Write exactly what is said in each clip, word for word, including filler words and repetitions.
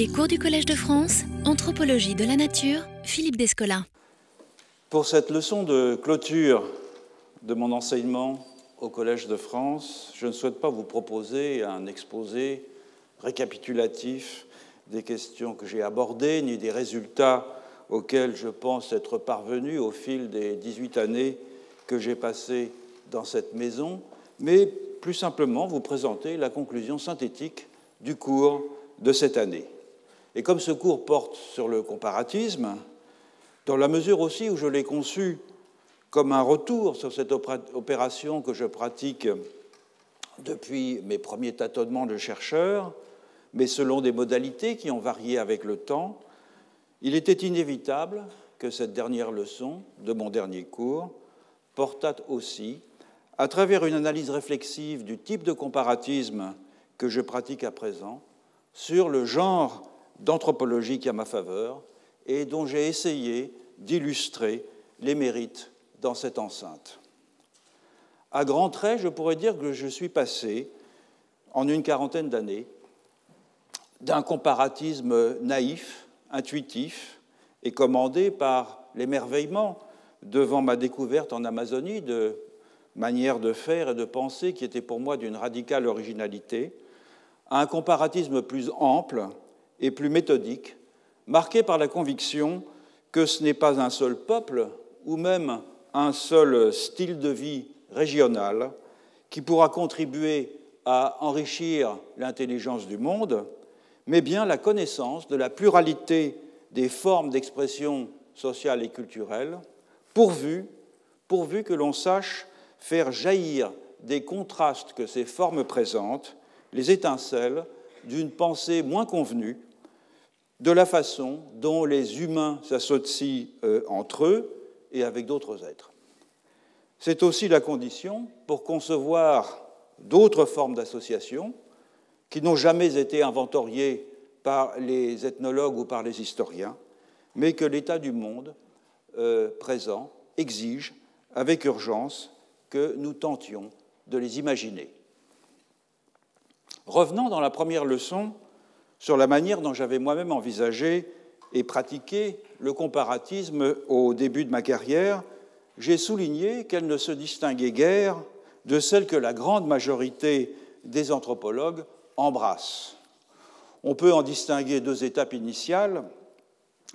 Les cours du Collège de France, Anthropologie de la nature, Philippe Descola. Pour cette leçon de clôture de mon enseignement au Collège de France, je ne souhaite pas vous proposer un exposé récapitulatif des questions que j'ai abordées, ni des résultats auxquels je pense être parvenu au fil des dix-huit années que j'ai passées dans cette maison, mais plus simplement vous présenter la conclusion synthétique du cours de cette année. Et comme ce cours porte sur le comparatisme, dans la mesure aussi où je l'ai conçu comme un retour sur cette opération que je pratique depuis mes premiers tâtonnements de chercheur, mais selon des modalités qui ont varié avec le temps, il était inévitable que cette dernière leçon de mon dernier cours portât aussi, à travers une analyse réflexive du type de comparatisme que je pratique à présent, sur le genre d'anthropologie qui est à ma faveur et dont j'ai essayé d'illustrer les mérites dans cette enceinte. À grands traits, je pourrais dire que je suis passé, en une quarantaine d'années, d'un comparatisme naïf, intuitif et commandé par l'émerveillement devant ma découverte en Amazonie de manières de faire et de penser qui étaient pour moi d'une radicale originalité, à un comparatisme plus ample et plus méthodique, marqué par la conviction que ce n'est pas un seul peuple ou même un seul style de vie régional qui pourra contribuer à enrichir l'intelligence du monde, mais bien la connaissance de la pluralité des formes d'expression sociale et culturelle, pourvu, pourvu que l'on sache faire jaillir des contrastes que ces formes présentent, les étincelles d'une pensée moins convenue, de la façon dont les humains s'associent entre eux et avec d'autres êtres. C'est aussi la condition pour concevoir d'autres formes d'association qui n'ont jamais été inventoriées par les ethnologues ou par les historiens, mais que l'état du monde euh, présent exige avec urgence que nous tentions de les imaginer. Revenant dans la première leçon sur la manière dont j'avais moi-même envisagé et pratiqué le comparatisme au début de ma carrière, j'ai souligné qu'elle ne se distinguait guère de celle que la grande majorité des anthropologues embrasse. On peut en distinguer deux étapes initiales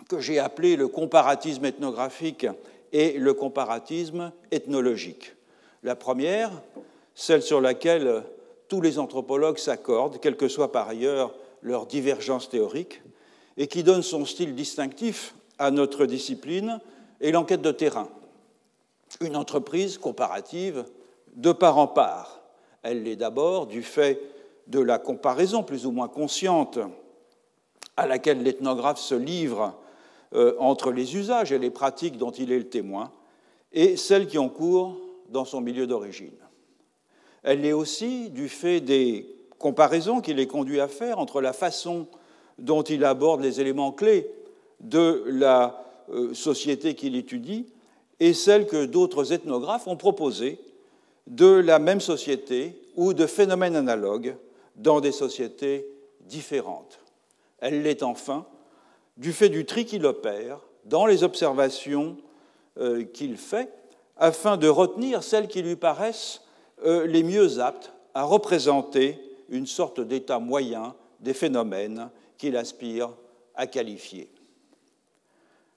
que j'ai appelées le comparatisme ethnographique et le comparatisme ethnologique. La première, celle sur laquelle tous les anthropologues s'accordent, quelle que soit par ailleurs leur divergence théorique, et qui donne son style distinctif à notre discipline, est l'enquête de terrain. Une entreprise comparative de part en part. Elle l'est d'abord du fait de la comparaison plus ou moins consciente à laquelle l'ethnographe se livre euh, entre les usages et les pratiques dont il est le témoin, et celles qui ont cours dans son milieu d'origine. Elle l'est aussi du fait des comparaisons qui les conduit à faire entre la façon dont il aborde les éléments clés de la société qu'il étudie et celle que d'autres ethnographes ont proposée de la même société ou de phénomènes analogues dans des sociétés différentes. Elle l'est enfin du fait du tri qu'il opère dans les observations qu'il fait afin de retenir celles qui lui paraissent les mieux aptes à représenter une sorte d'état moyen des phénomènes qu'il aspire à qualifier.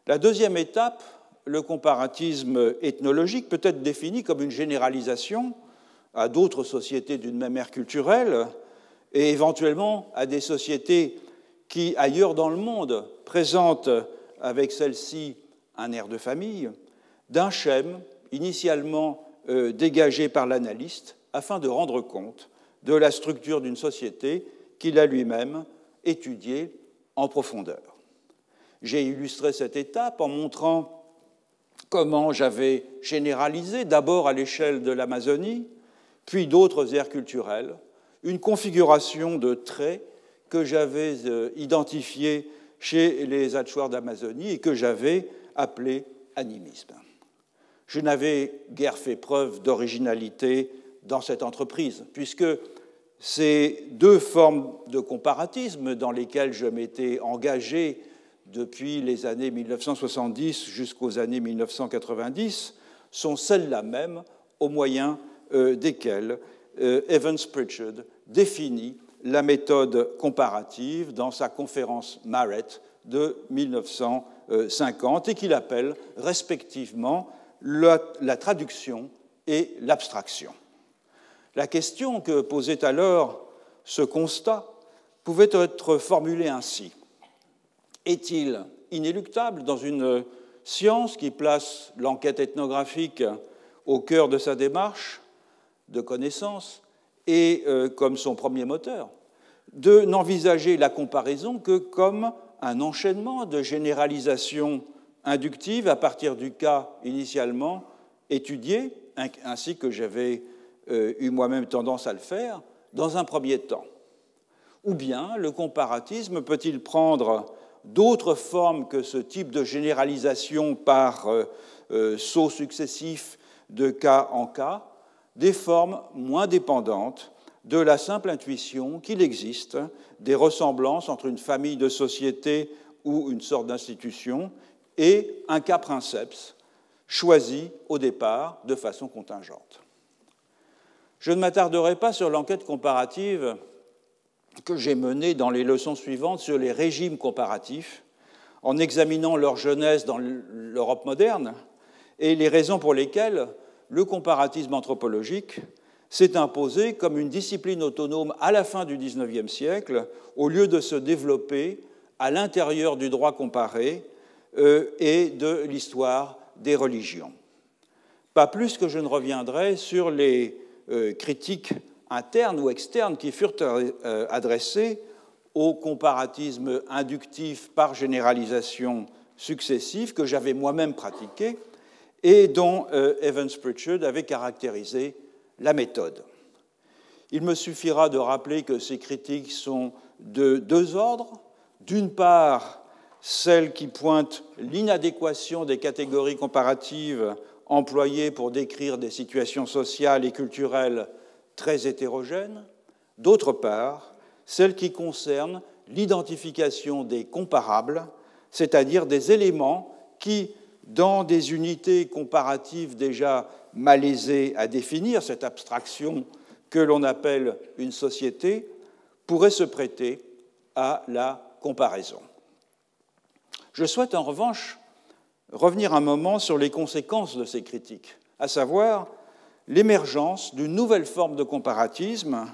La deuxième étape, le comparatisme ethnologique, peut être défini comme une généralisation à d'autres sociétés d'une même ère culturelle et éventuellement à des sociétés qui, ailleurs dans le monde, présentent avec celle-ci un air de famille, d'un schème initialement Euh, dégagé par l'analyste afin de rendre compte de la structure d'une société qu'il a lui-même étudiée en profondeur. J'ai illustré cette étape en montrant comment j'avais généralisé, d'abord à l'échelle de l'Amazonie, puis d'autres aires culturelles, une configuration de traits que j'avais euh, identifiée chez les Achuar d'Amazonie et que j'avais appelée animisme. Je n'avais guère fait preuve d'originalité dans cette entreprise, puisque Ces deux formes de comparatisme dans lesquelles je m'étais engagé depuis les années mille neuf cent soixante-dix jusqu'aux années mille neuf cent quatre-vingt-dix sont celles-là même au moyen euh, desquelles euh, Evans Pritchard définit la méthode comparative dans sa conférence Marrett de mille neuf cent cinquante et qu'il appelle respectivement la, la traduction et l'abstraction. La question que posait alors ce constat pouvait être formulée ainsi. Est-il inéluctable dans une science qui place l'enquête ethnographique au cœur de sa démarche de connaissance et euh, comme son premier moteur, de n'envisager la comparaison que comme un enchaînement de généralisations inductives à partir du cas initialement étudié, ainsi que j'avais euh, eu moi-même tendance à le faire, dans un premier temps. Ou bien le comparatisme peut-il prendre d'autres formes que ce type de généralisation par euh, euh, sauts successifs de cas en cas, des formes moins dépendantes de la simple intuition qu'il existe des ressemblances entre une famille de sociétés ou une sorte d'institution et un cas princeps choisi au départ de façon contingente. Je ne m'attarderai pas sur l'enquête comparative que j'ai menée dans les leçons suivantes sur les régimes comparatifs en examinant leur jeunesse dans l'Europe moderne et les raisons pour lesquelles le comparatisme anthropologique s'est imposé comme une discipline autonome à la fin du XIXe siècle, au lieu de se développer à l'intérieur du droit comparé euh, et de l'histoire des religions. Pas plus que je ne reviendrai sur les euh, critiques internes ou externes qui furent euh, adressées au comparatisme inductif par généralisation successive que j'avais moi-même pratiqué et dont euh, Evans Pritchard avait caractérisé la méthode. Il me suffira de rappeler que ces critiques sont de deux ordres. D'une part, celle qui pointe l'inadéquation des catégories comparatives employées pour décrire des situations sociales et culturelles très hétérogènes. D'autre part, celle qui concerne l'identification des comparables, c'est-à-dire des éléments qui, dans des unités comparatives déjà malaisées à définir, cette abstraction que l'on appelle une société, pourrait se prêter à la comparaison. Je souhaite en revanche revenir un moment sur les conséquences de ces critiques, à savoir l'émergence d'une nouvelle forme de comparatisme,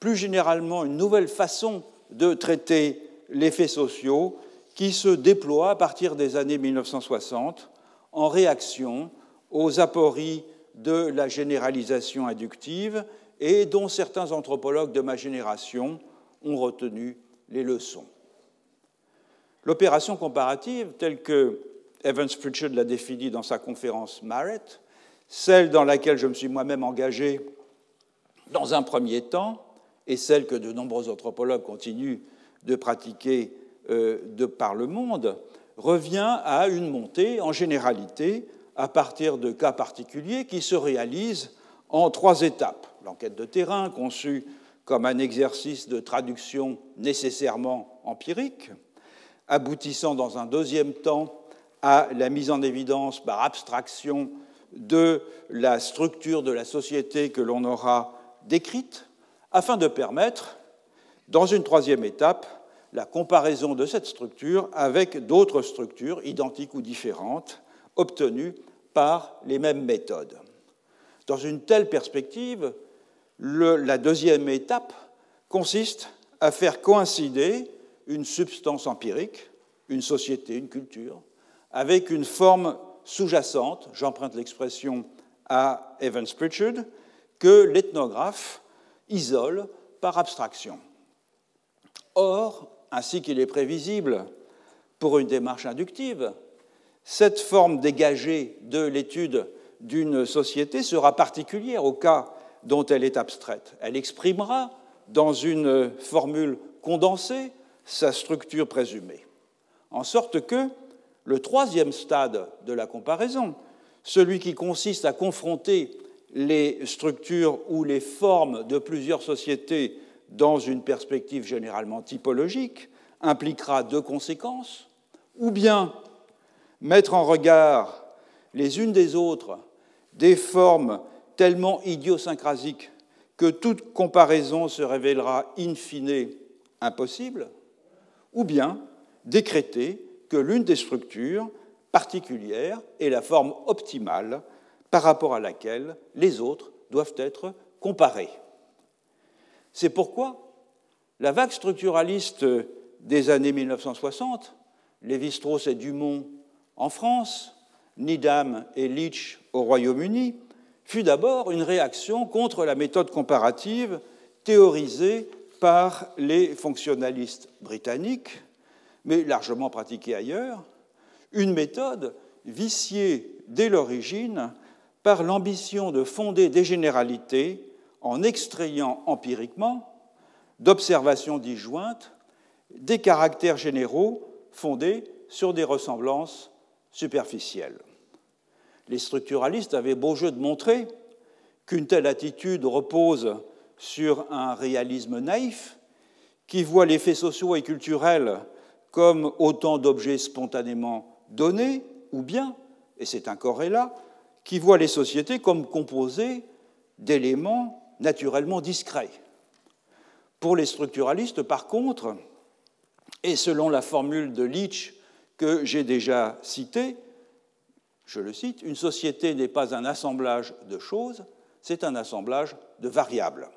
plus généralement une nouvelle façon de traiter les faits sociaux, qui se déploie à partir des années mille neuf cent soixante en réaction aux apories de la généralisation inductive et dont certains anthropologues de ma génération ont retenu les leçons. L'opération comparative, telle que Evans Pritchard l'a définie dans sa conférence Marrett, celle dans laquelle je me suis moi-même engagé dans un premier temps et celle que de nombreux anthropologues continuent de pratiquer de par le monde, revient à une montée en généralité à partir de cas particuliers qui se réalisent en trois étapes. L'enquête de terrain, conçue comme un exercice de traduction nécessairement empirique, aboutissant dans un deuxième temps à la mise en évidence par abstraction de la structure de la société que l'on aura décrite, afin de permettre, dans une troisième étape, la comparaison de cette structure avec d'autres structures identiques ou différentes obtenues par les mêmes méthodes. Dans une telle perspective, le, la deuxième étape consiste à faire coïncider une substance empirique, une société, une culture, avec une forme sous-jacente, j'emprunte l'expression à Evans Pritchard, que l'ethnographe isole par abstraction. Or, ainsi qu'il est prévisible pour une démarche inductive, cette forme dégagée de l'étude d'une société sera particulière au cas dont elle est abstraite. Elle exprimera dans une formule condensée sa structure présumée. En sorte que le troisième stade de la comparaison, celui qui consiste à confronter les structures ou les formes de plusieurs sociétés dans une perspective généralement typologique impliquera deux conséquences, ou bien mettre en regard les unes des autres des formes tellement idiosyncrasiques que toute comparaison se révélera in fine impossible, ou bien décréter que l'une des structures particulières est la forme optimale par rapport à laquelle les autres doivent être comparés. C'est pourquoi la vague structuraliste des années mille neuf cent soixante, Lévi-Strauss et Dumont en France, Needham et Leach au Royaume-Uni, fut d'abord une réaction contre la méthode comparative théorisée par les fonctionnalistes britanniques, mais largement pratiquée ailleurs, une méthode viciée dès l'origine par l'ambition de fonder des généralités en extrayant empiriquement, d'observations disjointes, des caractères généraux fondés sur des ressemblances superficielles. Les structuralistes avaient beau jeu de montrer qu'une telle attitude repose sur un réalisme naïf qui voit les faits sociaux et culturels comme autant d'objets spontanément donnés, ou bien, et c'est un corrélat, qui voit les sociétés comme composées d'éléments naturellement discrets. Pour les structuralistes, par contre, et selon la formule de Leach que j'ai déjà citée, je le cite, « Une société n'est pas un assemblage de choses, c'est un assemblage de variables. »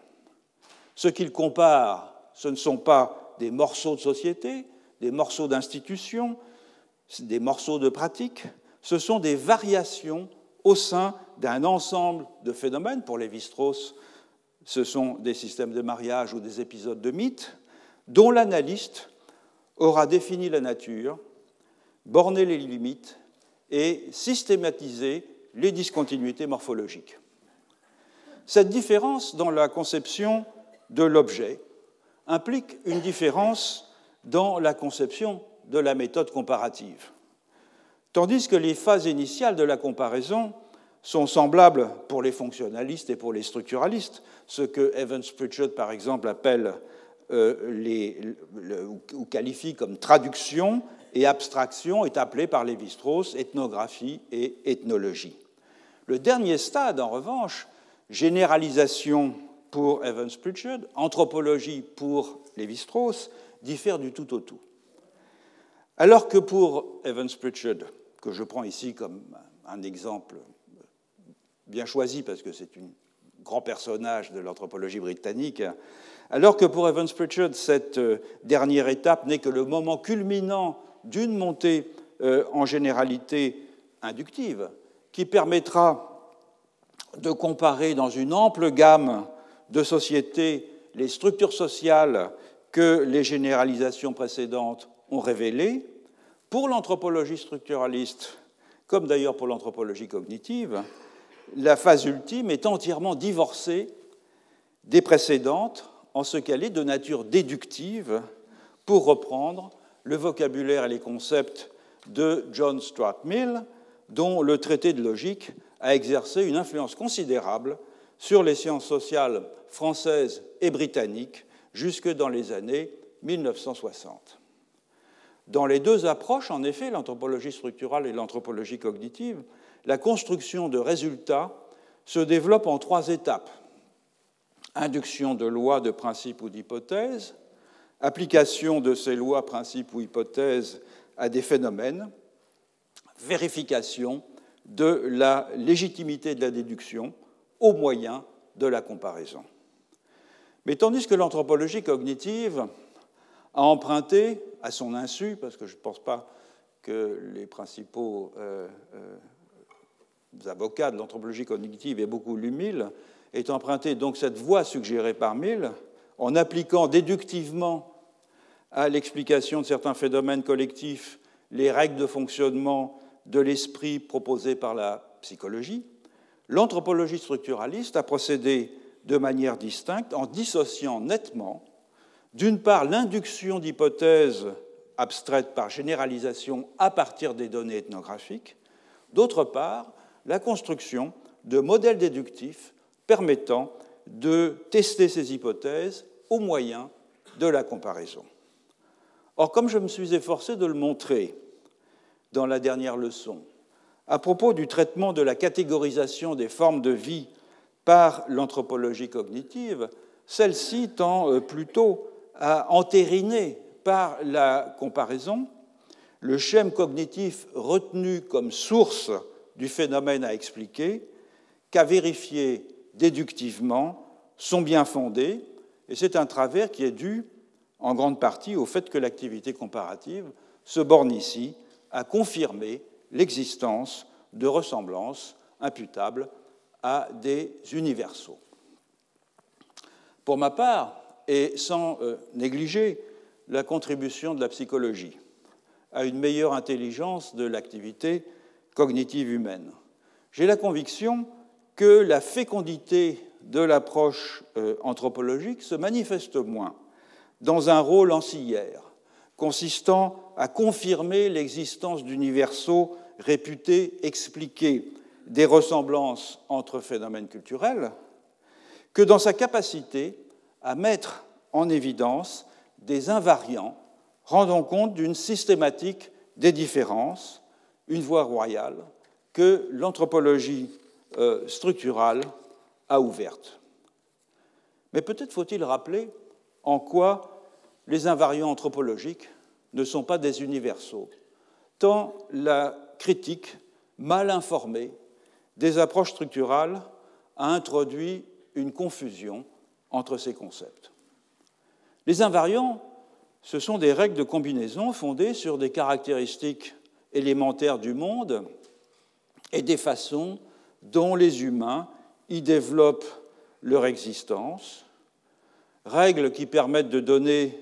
Ce qu'ils comparent, ce ne sont pas des morceaux de société, des morceaux d'institutions, des morceaux de pratiques, ce sont des variations au sein d'un ensemble de phénomènes. Pour Lévi-Strauss, ce sont des systèmes de mariage ou des épisodes de mythes, dont l'analyste aura défini la nature, borné les limites et systématisé les discontinuités morphologiques. Cette différence dans la conception de l'objet implique une différence dans la conception de la méthode comparative. Tandis que les phases initiales de la comparaison sont semblables pour les fonctionnalistes et pour les structuralistes, ce que Evans Pritchard, par exemple, appelle euh, les, le, ou qualifie comme traduction et abstraction, est appelé par Lévi-Strauss ethnographie et ethnologie. Le dernier stade, en revanche, généralisation pour Evans Pritchard, anthropologie pour Lévi-Strauss, diffère du tout au tout. Alors que pour Evans Pritchard, que je prends ici comme un exemple bien choisi parce que c'est un grand personnage de l'anthropologie britannique, alors que pour Evans Pritchard, cette dernière étape n'est que le moment culminant d'une montée en généralité inductive qui permettra de comparer dans une ample gamme de sociétés les structures sociales que les généralisations précédentes ont révélées. Pour l'anthropologie structuraliste, comme d'ailleurs pour l'anthropologie cognitive, la phase ultime est entièrement divorcée des précédentes en ce qu'elle est de nature déductive, pour reprendre le vocabulaire et les concepts de John Stuart Mill, dont le traité de logique a exercé une influence considérable sur les sciences sociales françaises et britanniques jusque dans les années mille neuf cent soixante. Dans les deux approches, en effet, l'anthropologie structurale et l'anthropologie cognitive, la construction de résultats se développe en trois étapes. Induction de lois, de principes ou d'hypothèses, application de ces lois, principes ou hypothèses à des phénomènes, vérification de la légitimité de la déduction au moyen de la comparaison. Mais tandis que l'anthropologie cognitive a emprunté, à son insu, parce que je ne pense pas que les principaux euh, euh, les avocats de l'anthropologie cognitive et beaucoup lu Mill, est emprunté donc cette voie suggérée par Mill, en appliquant déductivement à l'explication de certains phénomènes collectifs les règles de fonctionnement de l'esprit proposées par la psychologie, l'anthropologie structuraliste a procédé de manière distincte en dissociant nettement, d'une part, l'induction d'hypothèses abstraites par généralisation à partir des données ethnographiques, d'autre part, la construction de modèles déductifs permettant de tester ces hypothèses au moyen de la comparaison. Or, comme je me suis efforcé de le montrer dans la dernière leçon, à propos du traitement de la catégorisation des formes de vie par l'anthropologie cognitive, celle-ci tend plutôt à entériner par la comparaison le schème cognitif retenu comme source du phénomène à expliquer, qu'à vérifier déductivement sont bien fondés, et c'est un travers qui est dû en grande partie au fait que l'activité comparative se borne ici à confirmer l'existence de ressemblances imputables à des universaux. Pour ma part, et sans négliger la contribution de la psychologie à une meilleure intelligence de l'activité cognitive humaine, j'ai la conviction que la fécondité de l'approche anthropologique se manifeste moins dans un rôle ancillaire, consistant à confirmer l'existence d'universaux réputés expliqués des ressemblances entre phénomènes culturels, que dans sa capacité à mettre en évidence des invariants rendant compte d'une systématique des différences, une voie royale que l'anthropologie euh, structurale a ouverte. Mais peut-être faut-il rappeler en quoi les invariants anthropologiques ne sont pas des universaux, tant la critique mal informée des approches structurales a introduit une confusion entre ces concepts. Les invariants, ce sont des règles de combinaison fondées sur des caractéristiques élémentaires du monde et des façons dont les humains y développent leur existence, règles qui permettent de donner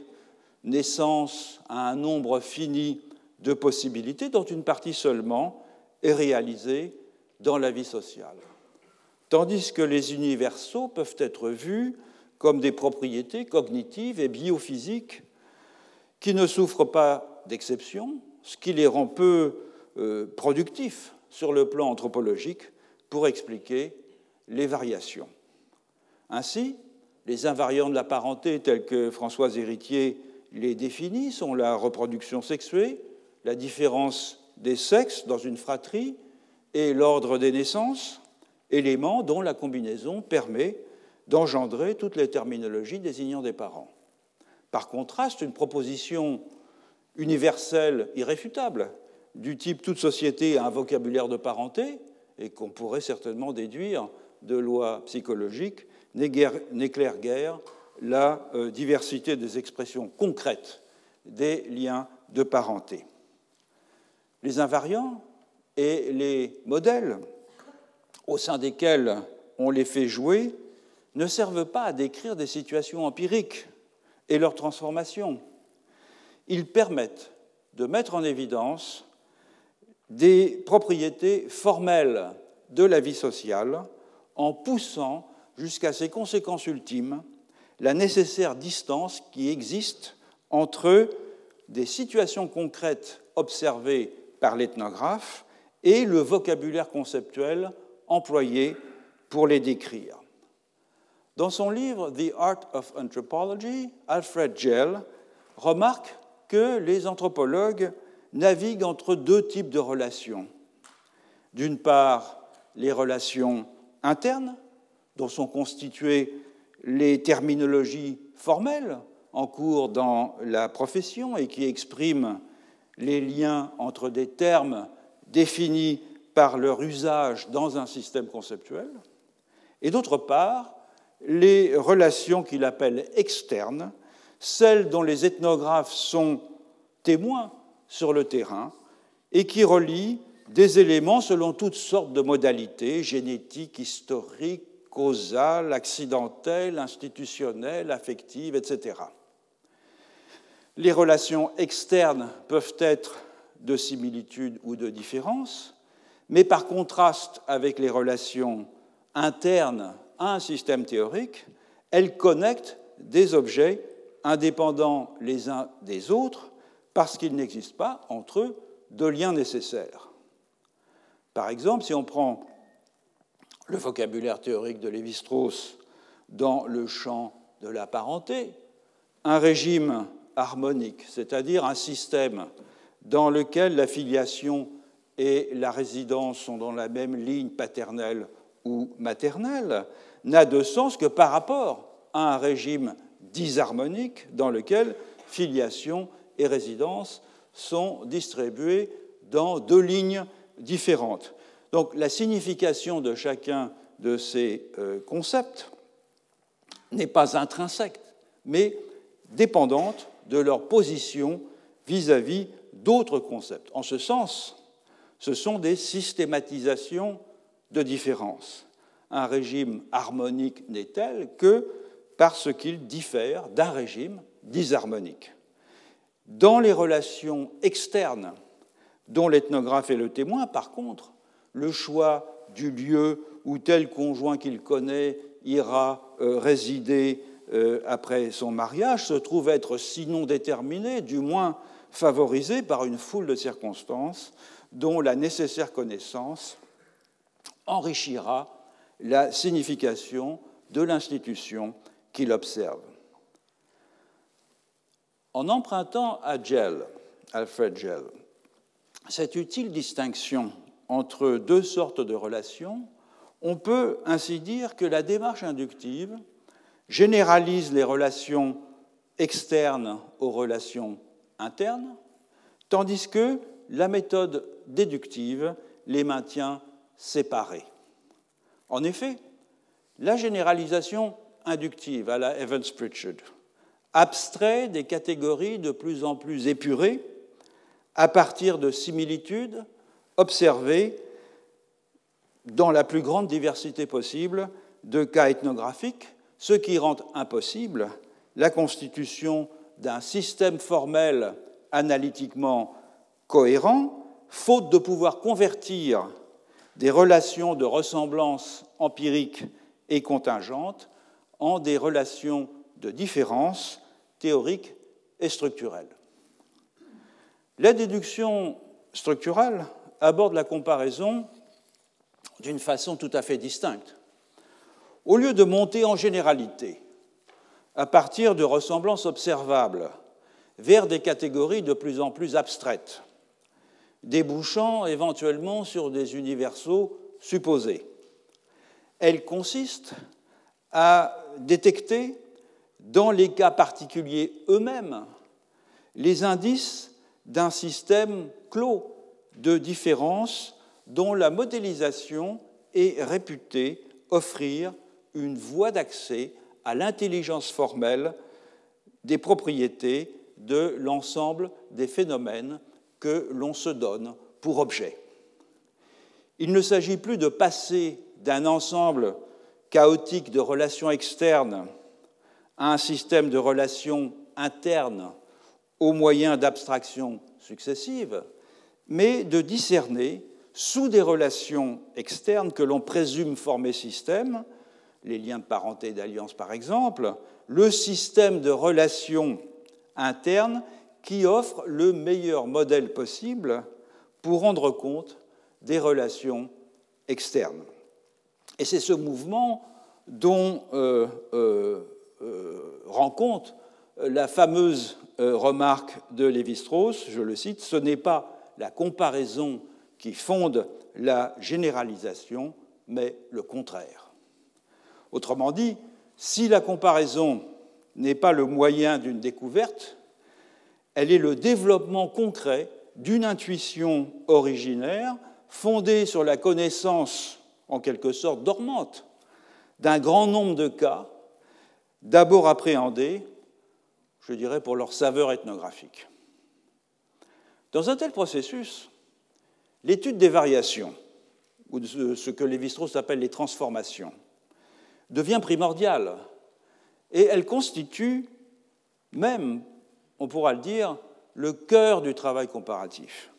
naissance à un nombre fini de possibilités dont une partie seulement est réalisée dans la vie sociale. Tandis que les universaux peuvent être vus comme des propriétés cognitives et biophysiques qui ne souffrent pas d'exception, ce qui les rend peu euh, productifs sur le plan anthropologique pour expliquer les variations. Ainsi, les invariants de la parenté tels que Françoise Héritier les définit sont la reproduction sexuée, la différence des sexes dans une fratrie et l'ordre des naissances, éléments dont la combinaison permet d'engendrer toutes les terminologies désignant des parents. Par contraste, une proposition universelle irréfutable du type « toute société a un vocabulaire de parenté » et qu'on pourrait certainement déduire de lois psychologiques, n'éclaire guère la diversité des expressions concrètes des liens de parenté. Les invariants et les modèles au sein desquels on les fait jouer ne servent pas à décrire des situations empiriques et leurs transformations. Ils permettent de mettre en évidence des propriétés formelles de la vie sociale en poussant jusqu'à ses conséquences ultimes la nécessaire distance qui existe entre des situations concrètes observées par l'ethnographe et le vocabulaire conceptuel employé pour les décrire. Dans son livre « The Art of Anthropology », Alfred Gell remarque que les anthropologues naviguent entre deux types de relations. D'une part, les relations internes, dont sont constituées les terminologies formelles en cours dans la profession et qui expriment les liens entre des termes définis par leur usage dans un système conceptuel, et d'autre part, les relations qu'il appelle externes, celles dont les ethnographes sont témoins sur le terrain et qui relient des éléments selon toutes sortes de modalités génétiques, historiques, causales, accidentelles, institutionnelles, affectives, et cetera. Les relations externes peuvent être de similitude ou de différence, mais par contraste avec les relations internes à un système théorique, elles connectent des objets indépendants les uns des autres parce qu'il n'existe pas entre eux de lien nécessaire. Par exemple, si on prend le vocabulaire théorique de Lévi-Strauss dans le champ de la parenté, un régime harmonique, c'est-à-dire un système dans lequel la filiation et la résidence sont dans la même ligne paternelle ou maternelle, n'a de sens que par rapport à un régime disharmonique dans lequel filiation et résidence sont distribuées dans deux lignes différentes. Donc la signification de chacun de ces euh, concepts n'est pas intrinsèque, mais dépendante de leur position vis-à-vis d'autres concepts. En ce sens, ce sont des systématisations de différences. Un régime harmonique n'est tel que parce qu'il diffère d'un régime disharmonique. Dans les relations externes dont l'ethnographe est le témoin, par contre, le choix du lieu où tel conjoint qu'il connaît ira euh, résider euh, après son mariage se trouve être sinon déterminé, du moins favorisé par une foule de circonstances dont la nécessaire connaissance enrichira la signification de l'institution qu'il observe. En empruntant à Gell, Alfred Gell, cette utile distinction entre deux sortes de relations, on peut ainsi dire que la démarche inductive généralise les relations externes aux relations internes, tandis que la méthode déductive les maintient séparés. En effet, la généralisation inductive à la Evans Pritchard abstrait des catégories de plus en plus épurées à partir de similitudes observées dans la plus grande diversité possible de cas ethnographiques, ce qui rend impossible la constitution d'un système formel analytiquement cohérent, faute de pouvoir convertir des relations de ressemblance empirique et contingente en des relations de différence théorique et structurelle. La déduction structurelle aborde la comparaison d'une façon tout à fait distincte. Au lieu de monter en généralité, à partir de ressemblances observables, vers des catégories de plus en plus abstraites, débouchant éventuellement sur des universaux supposés. Elle consiste à détecter, dans les cas particuliers eux-mêmes, les indices d'un système clos de différences dont la modélisation est réputée offrir une voie d'accès à l'intelligence formelle des propriétés de l'ensemble des phénomènes que l'on se donne pour objet. Il ne s'agit plus de passer d'un ensemble chaotique de relations externes à un système de relations internes au moyen d'abstractions successives, mais de discerner sous des relations externes que l'on présume former système, les liens de parenté et d'alliance par exemple, le système de relations internes qui offre le meilleur modèle possible pour rendre compte des relations externes. Et c'est ce mouvement dont euh, euh, euh, rend compte la fameuse euh, remarque de Lévi-Strauss, je le cite, « Ce n'est pas la comparaison qui fonde la généralisation, mais le contraire. » Autrement dit, si la comparaison n'est pas le moyen d'une découverte, elle est le développement concret d'une intuition originaire fondée sur la connaissance, en quelque sorte dormante, d'un grand nombre de cas, d'abord appréhendés, je dirais, pour leur saveur ethnographique. Dans un tel processus, l'étude des variations, ou de ce que Lévi-Strauss appelle les transformations, devient primordiale et elle constitue même, on pourra le dire, le cœur du travail comparatif.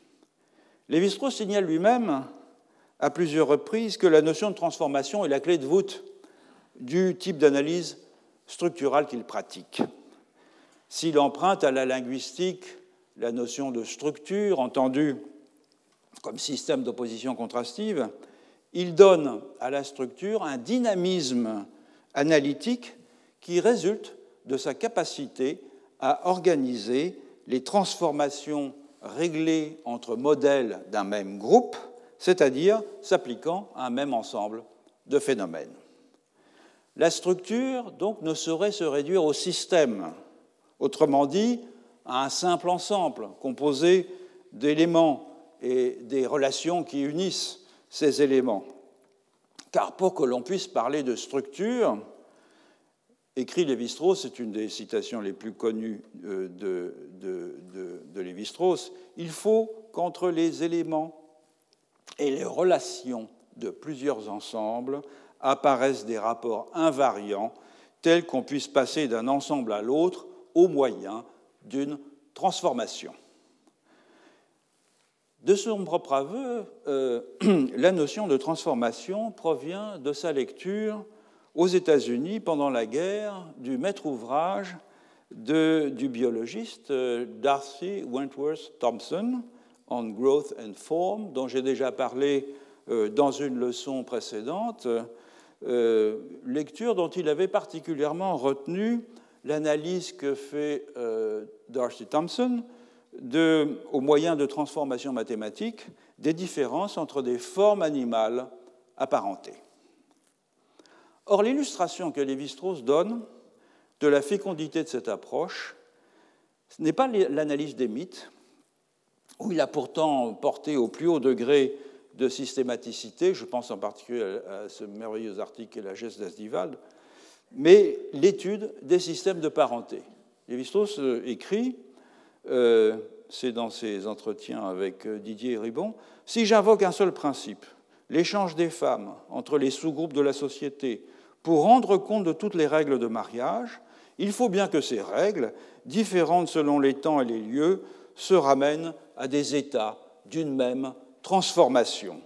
Lévi-Strauss signale lui-même à plusieurs reprises que la notion de transformation est la clé de voûte du type d'analyse structurale qu'il pratique. S'il emprunte à la linguistique la notion de structure, entendue comme système d'opposition contrastive, il donne à la structure un dynamisme analytique qui résulte de sa capacité à organiser les transformations réglées entre modèles d'un même groupe, c'est-à-dire s'appliquant à un même ensemble de phénomènes. La structure, donc, ne saurait se réduire au système, autrement dit, à un simple ensemble composé d'éléments et des relations qui unissent ces éléments. Car pour que l'on puisse parler de structure, écrit Lévi-Strauss, c'est une des citations les plus connues de, de, de, de Lévi-Strauss, il faut qu'entre les éléments et les relations de plusieurs ensembles apparaissent des rapports invariants tels qu'on puisse passer d'un ensemble à l'autre au moyen d'une transformation. De son propre aveu, euh, la notion de transformation provient de sa lecture aux États-Unis pendant la guerre du maître ouvrage de, du biologiste D'Arcy Wentworth Thompson, On Growth and Form, dont j'ai déjà parlé euh, dans une leçon précédente, euh, lecture dont il avait particulièrement retenu l'analyse que fait euh, D'Arcy Thompson de, au moyen de transformations mathématiques des différences entre des formes animales apparentées. Or, l'illustration que Lévi-Strauss donne de la fécondité de cette approche, ce n'est pas l'analyse des mythes, où il a pourtant porté au plus haut degré de systématicité, je pense en particulier à ce merveilleux article qu'est la geste d'Asdivald, mais l'étude des systèmes de parenté. Lévi-Strauss écrit, euh, c'est dans ses entretiens avec Didier Éribon, « Si j'invoque un seul principe, l'échange des femmes entre les sous-groupes de la société pour rendre compte de toutes les règles de mariage, il faut bien que ces règles, différentes selon les temps et les lieux, se ramènent à des états d'une même transformation. »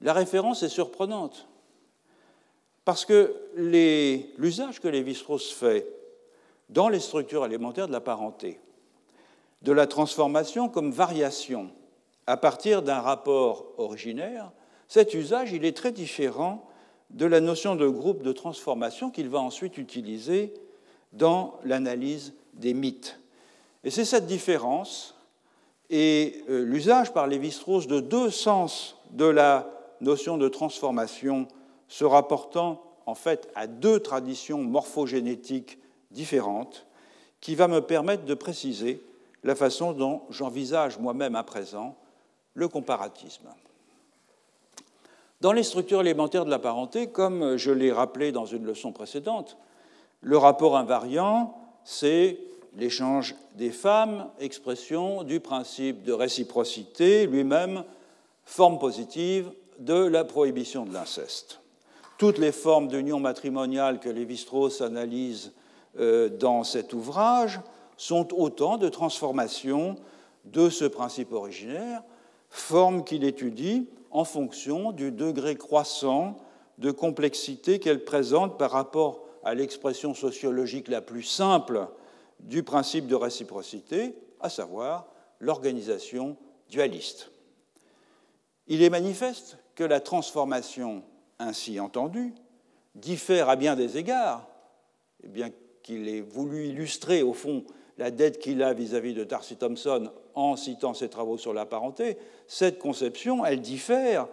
La référence est surprenante, parce que les, l'usage que Lévi-Strauss fait dans les structures élémentaires de la parenté, de la transformation comme variation à partir d'un rapport originaire, cet usage il est très différent de la notion de groupe de transformation qu'il va ensuite utiliser dans l'analyse des mythes. Et c'est cette différence et euh, l'usage par Lévi-Strauss de deux sens de la notion de transformation se rapportant en fait à deux traditions morphogénétiques différentes qui va me permettre de préciser la façon dont j'envisage moi-même à présent le comparatisme. Dans les structures élémentaires de la parenté, comme je l'ai rappelé dans une leçon précédente, le rapport invariant, c'est l'échange des femmes, expression du principe de réciprocité, lui-même forme positive de la prohibition de l'inceste. Toutes les formes d'union matrimoniale que Lévi-Strauss analyse euh, dans cet ouvrage sont autant de transformations de ce principe originaire, forme qu'il étudie en fonction du degré croissant de complexité qu'elle présente par rapport à l'expression sociologique la plus simple du principe de réciprocité, à savoir l'organisation dualiste. Il est manifeste que la transformation ainsi entendue diffère à bien des égards, et bien qu'il ait voulu illustrer au fond la dette qu'il a vis-à-vis de D'Arcy Thompson en citant ses travaux sur la parenté, cette conception, elle diffère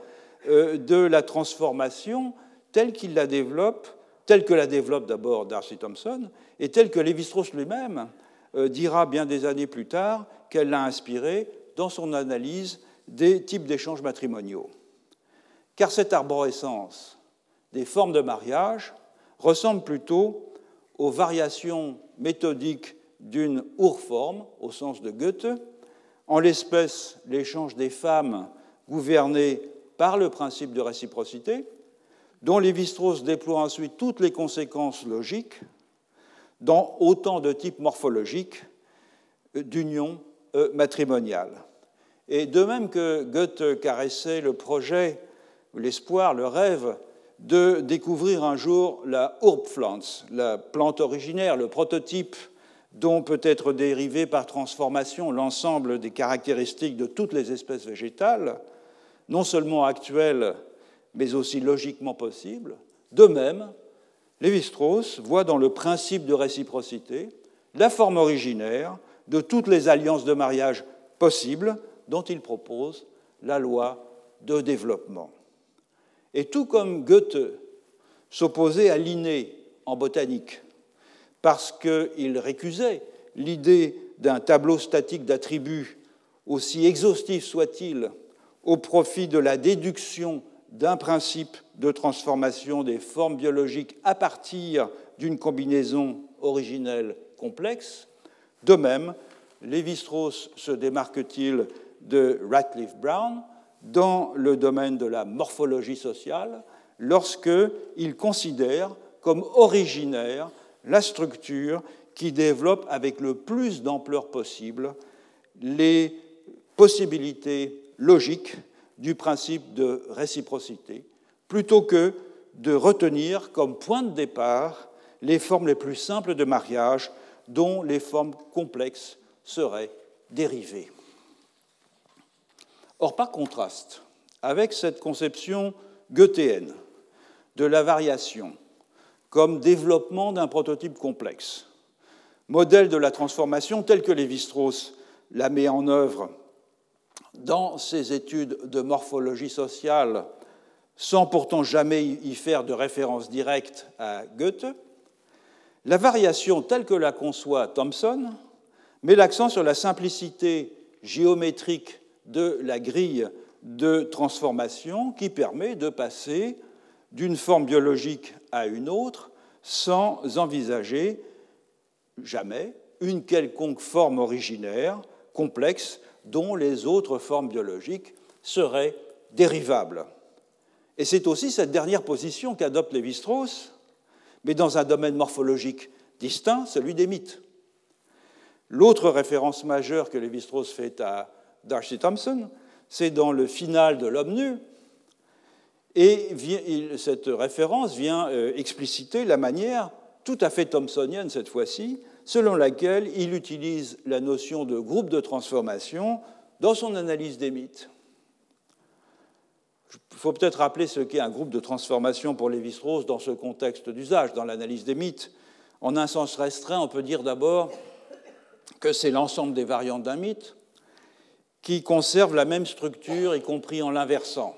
euh, de la transformation telle qu'il la développe, telle que la développe d'abord D'Arcy Thompson, et telle que Lévi-Strauss lui-même euh, dira bien des années plus tard qu'elle l'a inspiré dans son analyse des types d'échanges matrimoniaux. Car cette arborescence des formes de mariage ressemble plutôt aux variations méthodiques d'une Urform, au sens de Goethe, en l'espèce l'échange des femmes gouvernées par le principe de réciprocité, dont Lévi-Strauss déploie ensuite toutes les conséquences logiques dans autant de types morphologiques d'union matrimoniale. Et de même que Goethe caressait le projet, l'espoir, le rêve de découvrir un jour la Urpflanze, la plante originaire, le prototype dont peut être dérivé par transformation l'ensemble des caractéristiques de toutes les espèces végétales, non seulement actuelle, mais aussi logiquement possible. De même, Lévi-Strauss voit dans le principe de réciprocité la forme originaire de toutes les alliances de mariage possibles dont il propose la loi de développement. Et tout comme Goethe s'opposait à Linné en botanique, parce qu'il récusait l'idée d'un tableau statique d'attributs, aussi exhaustif soit-il, au profit de la déduction d'un principe de transformation des formes biologiques à partir d'une combinaison originelle complexe. De même, Lévi-Strauss se démarque-t-il de Ratcliffe-Brown dans le domaine de la morphologie sociale lorsqu'il considère comme originaire la structure qui développe avec le plus d'ampleur possible les possibilités logiques du principe de réciprocité, plutôt que de retenir comme point de départ les formes les plus simples de mariage dont les formes complexes seraient dérivées. Or, par contraste avec cette conception goethéenne de la variation comme développement d'un prototype complexe, modèle de la transformation tel que Lévi-Strauss la met en œuvre dans ses études de morphologie sociale, sans pourtant jamais y faire de référence directe à Goethe, la variation telle que la conçoit Thompson met l'accent sur la simplicité géométrique de la grille de transformation qui permet de passer d'une forme biologique à une autre sans envisager jamais une quelconque forme originaire, complexe, dont les autres formes biologiques seraient dérivables. Et c'est aussi cette dernière position qu'adopte Lévi-Strauss, mais dans un domaine morphologique distinct, celui des mythes. L'autre référence majeure que Lévi-Strauss fait à D'Arcy Thompson, c'est dans le final de L'Homme nu, et cette référence vient expliciter la manière, tout à fait thompsonienne cette fois-ci, selon laquelle il utilise la notion de groupe de transformation dans son analyse des mythes. Il faut peut-être rappeler ce qu'est un groupe de transformation pour Lévi-Strauss dans ce contexte d'usage, dans l'analyse des mythes. En un sens restreint, on peut dire d'abord que c'est l'ensemble des variantes d'un mythe qui conservent la même structure, y compris en l'inversant.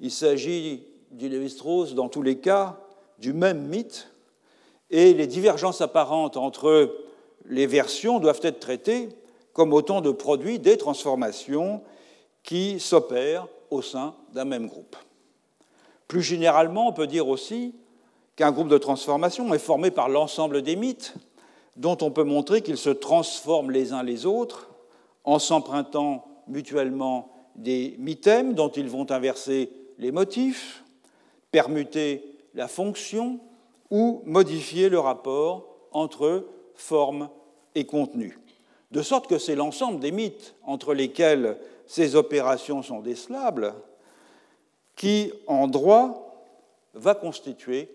Il s'agit, dit Lévi-Strauss, dans tous les cas, du même mythe, et les divergences apparentes entre les versions doivent être traitées comme autant de produits des transformations qui s'opèrent au sein d'un même groupe. Plus généralement, on peut dire aussi qu'un groupe de transformation est formé par l'ensemble des mythes dont on peut montrer qu'ils se transforment les uns les autres en s'empruntant mutuellement des mythèmes dont ils vont inverser les motifs, permuter la fonction ou modifier le rapport entre forme et contenu. De sorte que c'est l'ensemble des mythes entre lesquels ces opérations sont décelables qui, en droit, va constituer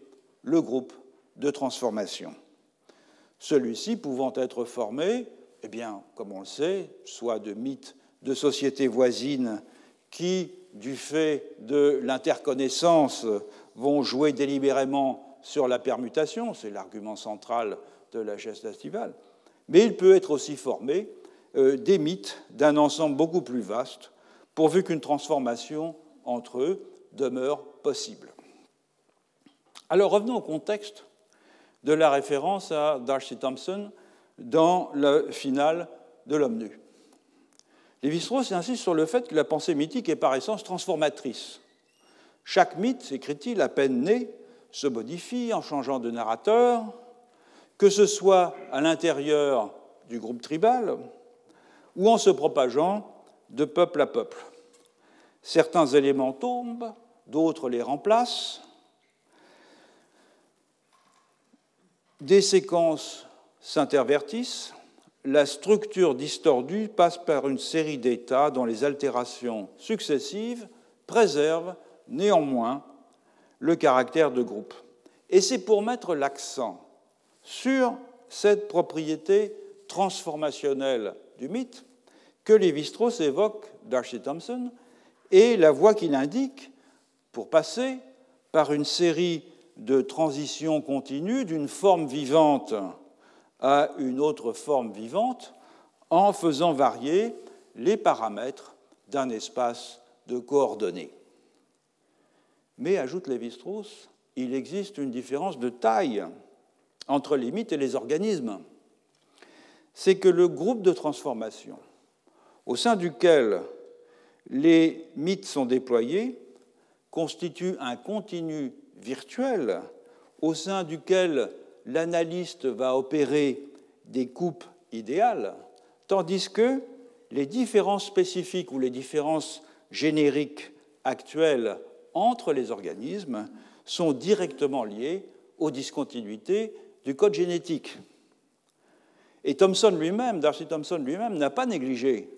le groupe de transformation. Celui-ci pouvant être formé, eh bien, comme on le sait, soit de mythes de sociétés voisines qui, du fait de l'interconnaissance, vont jouer délibérément sur la permutation, c'est l'argument central de la geste estivale, mais il peut être aussi formé euh, des mythes d'un ensemble beaucoup plus vaste, pourvu qu'une transformation entre eux demeure possible. Alors revenons au contexte de la référence à D'Arcy Thompson dans le final de L'Homme nu. Lévi-Strauss insiste sur le fait que la pensée mythique est par essence transformatrice. Chaque mythe, écrit-il, à peine né, se modifie en changeant de narrateur, que ce soit à l'intérieur du groupe tribal ou en se propageant de peuple à peuple. Certains éléments tombent, d'autres les remplacent. Des séquences s'intervertissent, la structure distordue passe par une série d'états dont les altérations successives préservent néanmoins le caractère de groupe. Et c'est pour mettre l'accent sur cette propriété transformationnelle du mythe que Lévi-Strauss évoque D'Arcy Thompson, et la voie qu'il indique pour passer par une série de transitions continues d'une forme vivante à une autre forme vivante en faisant varier les paramètres d'un espace de coordonnées. Mais, ajoute Lévi-Strauss, il existe une différence de taille entre les mythes et les organismes. C'est que le groupe de transformation au sein duquel les mythes sont déployés constitue un continu virtuel au sein duquel l'analyste va opérer des coupes idéales, tandis que les différences spécifiques ou les différences génériques actuelles entre les organismes sont directement liées aux discontinuités du code génétique. Et Thompson lui-même, D'Arcy Thompson lui-même, n'a pas négligé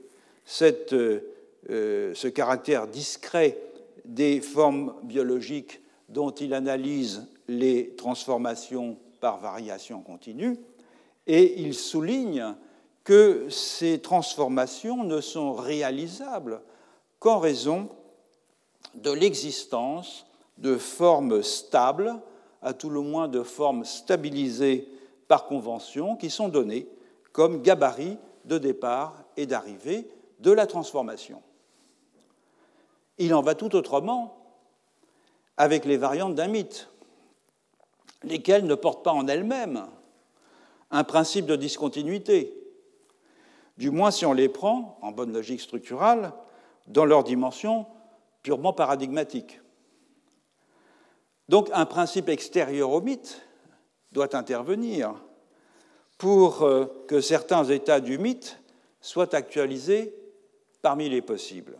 cette, euh, ce caractère discret des formes biologiques dont il analyse les transformations par variation continue, et il souligne que ces transformations ne sont réalisables qu'en raison de l'existence de formes stables, à tout le moins de formes stabilisées par convention, qui sont données comme gabarit de départ et d'arrivée de la transformation. Il en va tout autrement avec les variantes d'un mythe, lesquelles ne portent pas en elles-mêmes un principe de discontinuité, du moins si on les prend, en bonne logique structurale, dans leur dimension purement paradigmatique. Donc un principe extérieur au mythe doit intervenir pour que certains états du mythe soient actualisés parmi les possibles.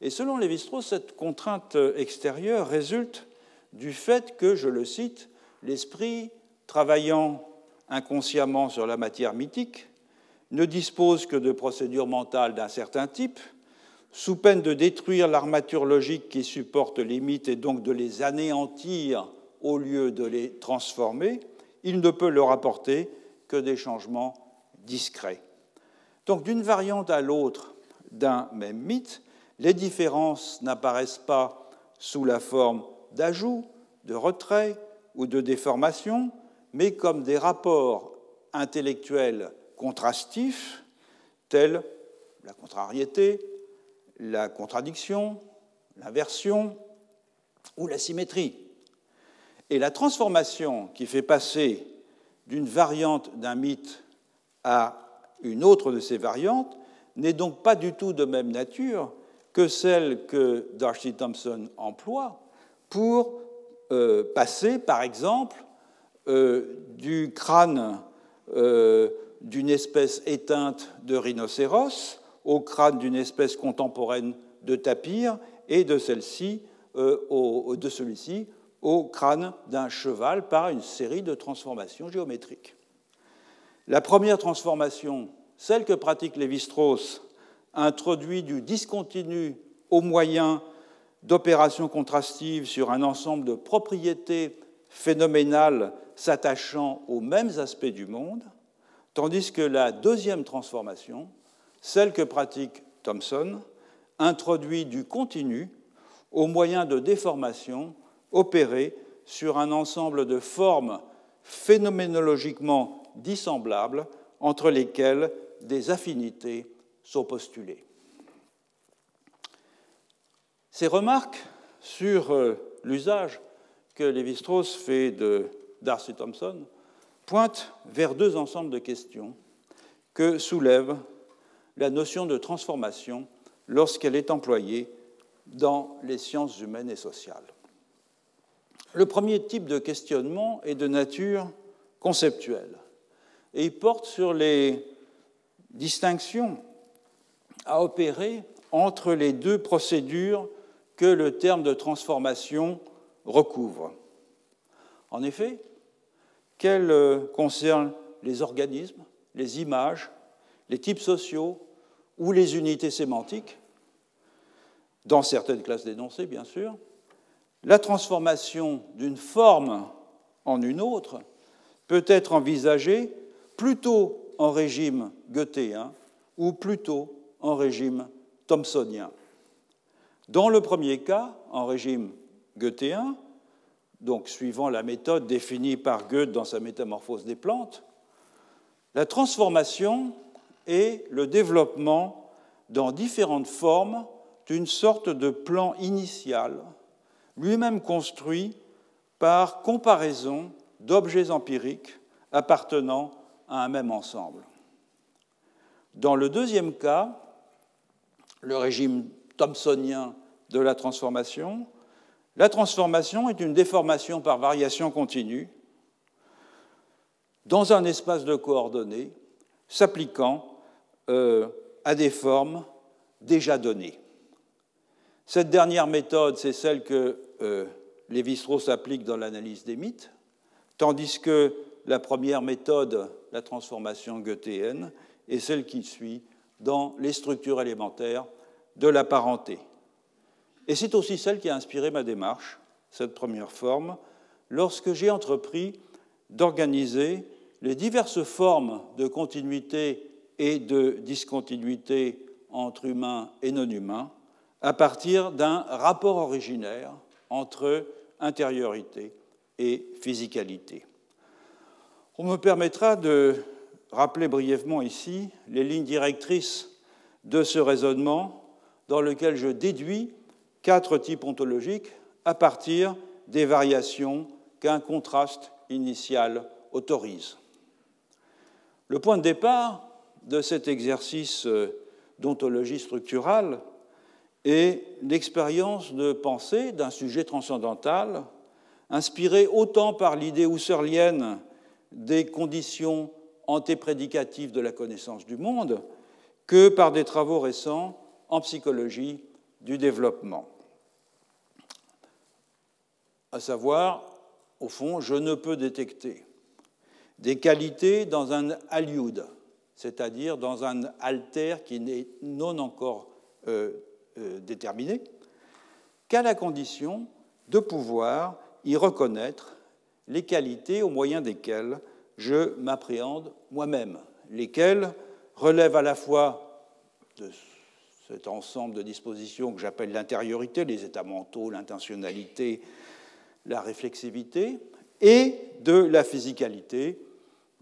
Et selon Lévi-Strauss, cette contrainte extérieure résulte du fait que, je le cite, l'esprit, travaillant inconsciemment sur la matière mythique, ne dispose que de procédures mentales d'un certain type, sous peine de détruire l'armature logique qui supporte les mythes et donc de les anéantir au lieu de les transformer, il ne peut leur apporter que des changements discrets. Donc d'une variante à l'autre d'un même mythe, les différences n'apparaissent pas sous la forme d'ajouts, de retraits ou de déformations, mais comme des rapports intellectuels contrastifs, tels la contrariété, la contradiction, l'inversion ou la symétrie. Et la transformation qui fait passer d'une variante d'un mythe à une autre de ces variantes n'est donc pas du tout de même nature que celle que D'Arcy Thompson emploie pour euh, passer, par exemple, euh, du crâne euh, d'une espèce éteinte de rhinocéros au crâne d'une espèce contemporaine de tapir et de celle-ci, euh, au, de celui-ci au crâne d'un cheval par une série de transformations géométriques. La première transformation, celle que pratique Lévi-Strauss, introduit du discontinu au moyen d'opérations contrastives sur un ensemble de propriétés phénoménales s'attachant aux mêmes aspects du monde, tandis que la deuxième transformation, celle que pratique Thompson, introduit du continu au moyen de déformations opérées sur un ensemble de formes phénoménologiquement dissemblables entre lesquelles des affinités sont postulées. Ces remarques sur l'usage que Lévi-Strauss fait de D'Arcy Thompson pointent vers deux ensembles de questions que soulève la notion de transformation lorsqu'elle est employée dans les sciences humaines et sociales. Le premier type de questionnement est de nature conceptuelle et il porte sur les distinctions à opérer entre les deux procédures que le terme de transformation recouvre. En effet, qu'elles concernent les organismes, les images, les types sociaux ou les unités sémantiques, dans certaines classes d'énoncés, bien sûr, la transformation d'une forme en une autre peut être envisagée plutôt en régime goethéen ou plutôt en régime thompsonien. Dans le premier cas, en régime goethéen, donc suivant la méthode définie par Goethe dans sa Métamorphose des plantes, la transformation est le développement dans différentes formes d'une sorte de plan initial, lui-même construit par comparaison d'objets empiriques appartenant à un même ensemble. Dans le deuxième cas, le régime thompsonien de la transformation, la transformation est une déformation par variation continue dans un espace de coordonnées s'appliquant euh, à des formes déjà données. Cette dernière méthode, c'est celle que euh, Lévi-Strauss applique dans l'analyse des mythes, tandis que la première méthode, la transformation goethéenne, est celle qui suit dans les structures élémentaires de la parenté. Et c'est aussi celle qui a inspiré ma démarche, cette première forme, lorsque j'ai entrepris d'organiser les diverses formes de continuité et de discontinuité entre humains et non-humains à partir d'un rapport originaire entre intériorité et physicalité. On me permettra de rappeler brièvement ici les lignes directrices de ce raisonnement dans lequel je déduis quatre types ontologiques à partir des variations qu'un contraste initial autorise. Le point de départ de cet exercice d'ontologie structurale est l'expérience de pensée d'un sujet transcendantal inspiré autant par l'idée husserlienne des conditions antéprédicatives de la connaissance du monde que par des travaux récents en psychologie du développement. À savoir, au fond, je ne peux détecter des qualités dans un aliud, c'est-à-dire dans un alter qui n'est non encore euh, euh, déterminé, qu'à la condition de pouvoir y reconnaître les qualités au moyen desquelles je m'appréhende moi-même, lesquelles relèvent à la fois de cet ensemble de dispositions que j'appelle l'intériorité, les états mentaux, l'intentionnalité, la réflexivité, et de la physicalité,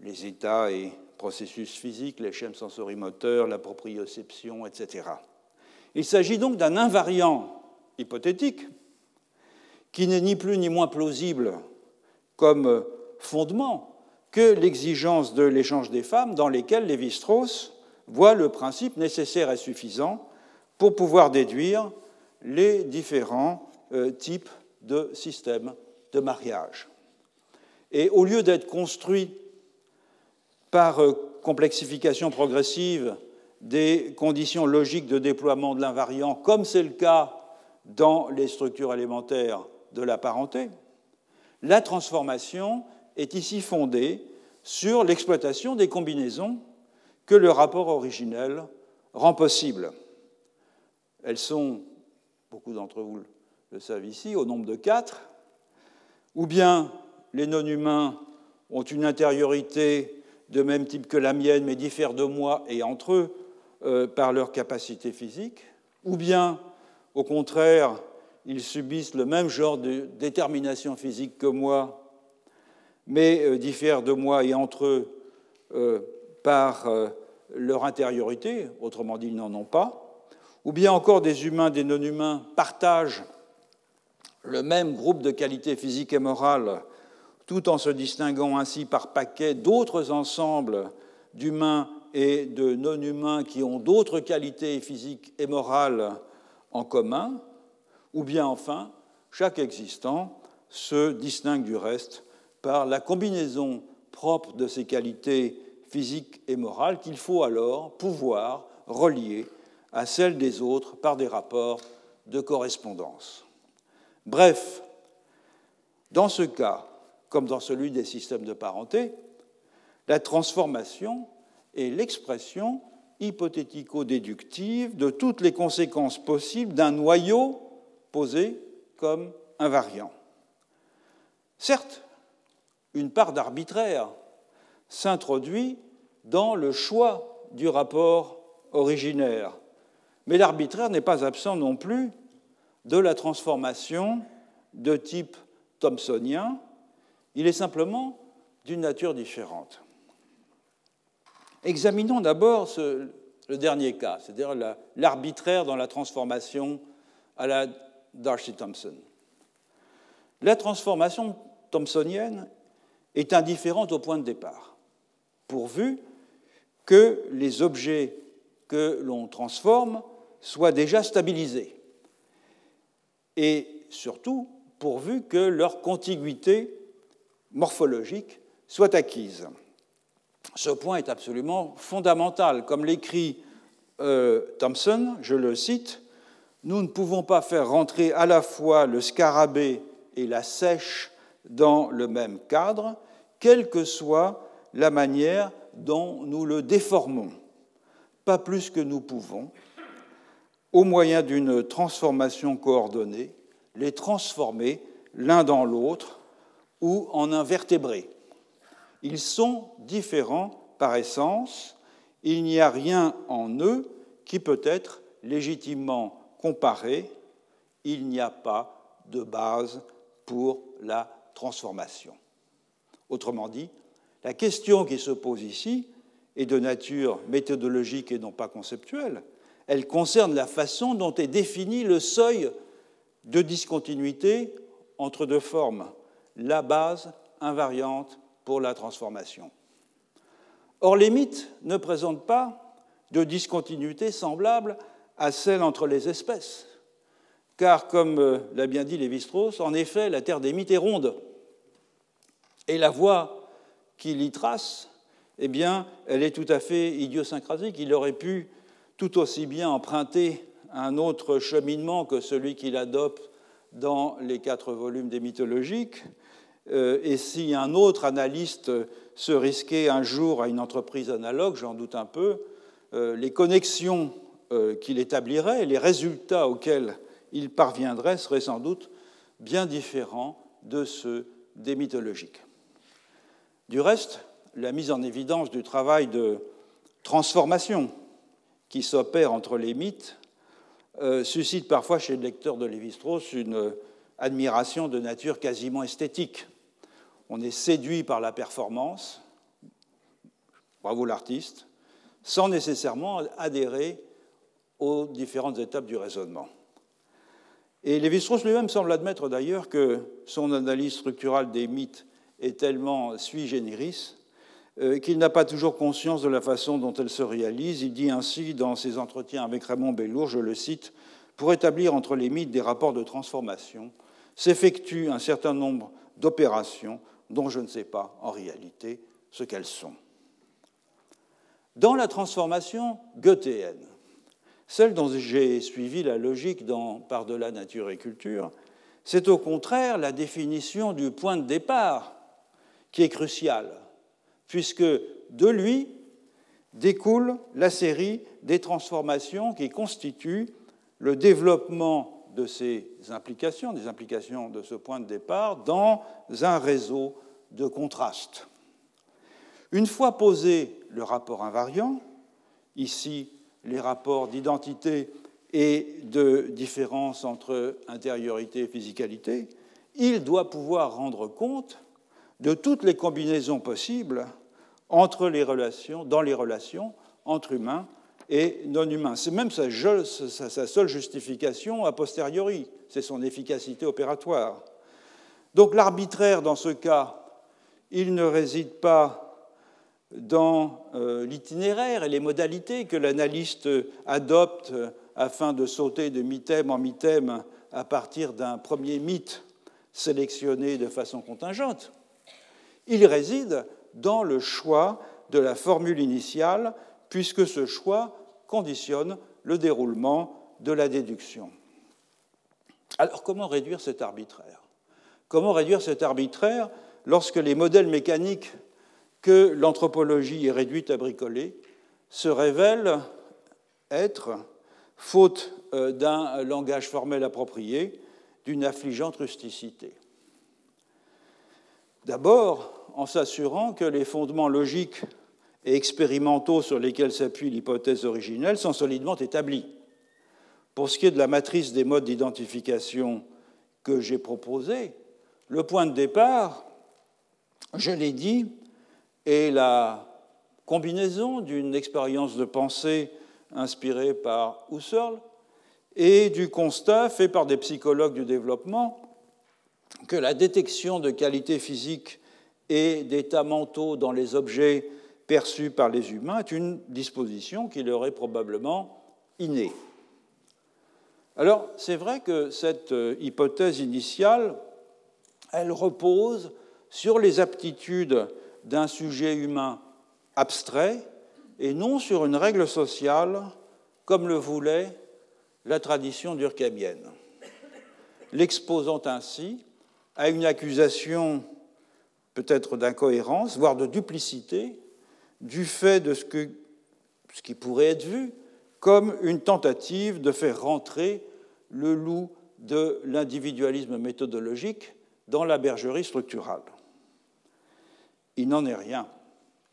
les états et processus physiques, les schèmes sensorimoteurs, la proprioception, et cetera. Il s'agit donc d'un invariant hypothétique qui n'est ni plus ni moins plausible comme fondement que l'exigence de l'échange des femmes dans lesquelles Lévi-Strauss voit le principe nécessaire et suffisant pour pouvoir déduire les différents euh, types de systèmes de mariage. Et au lieu d'être construit par euh, complexification progressive des conditions logiques de déploiement de l'invariant, comme c'est le cas dans les structures élémentaires de la parenté, la transformation est ici fondée sur l'exploitation des combinaisons que le rapport originel rend possible. Elles sont, beaucoup d'entre vous le savent ici, au nombre de quatre, ou bien les non-humains ont une intériorité de même type que la mienne, mais diffèrent de moi et entre eux euh, par leur capacité physique, ou bien, au contraire, ils subissent le même genre de détermination physique que moi, mais euh, diffèrent de moi et entre eux euh, par euh, leur intériorité, autrement dit, ils n'en ont pas, ou bien encore des humains, des non-humains partagent le même groupe de qualités physiques et morales, tout en se distinguant ainsi par paquets d'autres ensembles d'humains et de non-humains qui ont d'autres qualités physiques et morales en commun, ou bien enfin, chaque existant se distingue du reste par la combinaison propre de ses qualités physique et morale, qu'il faut alors pouvoir relier à celle des autres par des rapports de correspondance. Bref, dans ce cas, comme dans celui des systèmes de parenté, la transformation est l'expression hypothético-déductive de toutes les conséquences possibles d'un noyau posé comme invariant. Certes, une part d'arbitraire s'introduit dans le choix du rapport originaire. Mais l'arbitraire n'est pas absent non plus de la transformation de type thompsonien, il est simplement d'une nature différente. Examinons d'abord ce, le dernier cas, c'est-à-dire la, l'arbitraire dans la transformation à la D'Arcy Thompson. La transformation thompsonienne est indifférente au point de départ, pourvu que les objets que l'on transforme soient déjà stabilisés, et surtout pourvu que leur contiguïté morphologique soit acquise. Ce point est absolument fondamental. Comme l'écrit euh, Thompson, je le cite, « Nous ne pouvons pas faire rentrer à la fois le scarabée et la seiche dans le même cadre, quelle que soit la manière dont nous le déformons, pas plus que nous pouvons, au moyen d'une transformation coordonnée, les transformer l'un dans l'autre ou en invertébrés. Ils sont différents par essence, il n'y a rien en eux qui peut être légitimement comparé, il n'y a pas de base pour la transformation. » Autrement dit, la question qui se pose ici est de nature méthodologique et non pas conceptuelle. Elle concerne la façon dont est défini le seuil de discontinuité entre deux formes, la base invariante pour la transformation. Or, les mythes ne présentent pas de discontinuité semblable à celle entre les espèces, car, comme l'a bien dit Lévi-Strauss, en effet, la terre des mythes est ronde, et la voie qu'il y trace, eh bien, elle est tout à fait idiosyncrasique. Il aurait pu tout aussi bien emprunter un autre cheminement que celui qu'il adopte dans les quatre volumes des mythologiques, et si un autre analyste se risquait un jour à une entreprise analogue, j'en doute un peu, les connexions qu'il établirait et les résultats auxquels il parviendrait seraient sans doute bien différents de ceux des mythologiques. Du reste, la mise en évidence du travail de transformation qui s'opère entre les mythes euh, suscite parfois chez le lecteur de Lévi-Strauss une admiration de nature quasiment esthétique. On est séduit par la performance, bravo l'artiste, sans nécessairement adhérer aux différentes étapes du raisonnement. Et Lévi-Strauss lui-même semble admettre d'ailleurs que son analyse structurale des mythes est tellement sui generis euh, qu'il n'a pas toujours conscience de la façon dont elle se réalise. Il dit ainsi dans ses entretiens avec Raymond Bellour, je le cite, « Pour établir entre les mythes des rapports de transformation, s'effectuent un certain nombre d'opérations dont je ne sais pas en réalité ce qu'elles sont. » Dans la transformation goethéenne, celle dont j'ai suivi la logique dans Par-delà nature et culture, c'est au contraire la définition du point de départ qui est cruciale, puisque de lui découle la série des transformations qui constituent le développement de ces implications, des implications de ce point de départ, dans un réseau de contrastes. Une fois posé le rapport invariant, ici les rapports d'identité et de différence entre intériorité et physicalité, il doit pouvoir rendre compte de toutes les combinaisons possibles entre les relations, dans les relations entre humains et non-humains. C'est même sa, sa seule justification a posteriori, c'est son efficacité opératoire. Donc l'arbitraire, dans ce cas, il ne réside pas dans euh, l'itinéraire et les modalités que l'analyste adopte afin de sauter de mythème en mythème à partir d'un premier mythe sélectionné de façon contingente. Il réside dans le choix de la formule initiale, puisque ce choix conditionne le déroulement de la déduction. Alors, comment réduire cet arbitraire ? Comment réduire cet arbitraire lorsque les modèles mécaniques que l'anthropologie est réduite à bricoler se révèlent être, faute d'un langage formel approprié, d'une affligeante rusticité. D'abord, en s'assurant que les fondements logiques et expérimentaux sur lesquels s'appuie l'hypothèse originelle sont solidement établis. Pour ce qui est de la matrice des modes d'identification que j'ai proposée, le point de départ, je l'ai dit, est la combinaison d'une expérience de pensée inspirée par Husserl et du constat fait par des psychologues du développement que la détection de qualités physiques et d'états mentaux dans les objets perçus par les humains est une disposition qui leur est probablement innée. Alors, c'est vrai que cette hypothèse initiale, elle repose sur les aptitudes d'un sujet humain abstrait et non sur une règle sociale comme le voulait la tradition durkheimienne, l'exposant ainsi à une accusation peut-être d'incohérence, voire de duplicité, du fait de ce, que, ce qui pourrait être vu comme une tentative de faire rentrer le loup de l'individualisme méthodologique dans la bergerie structurale. Il n'en est rien.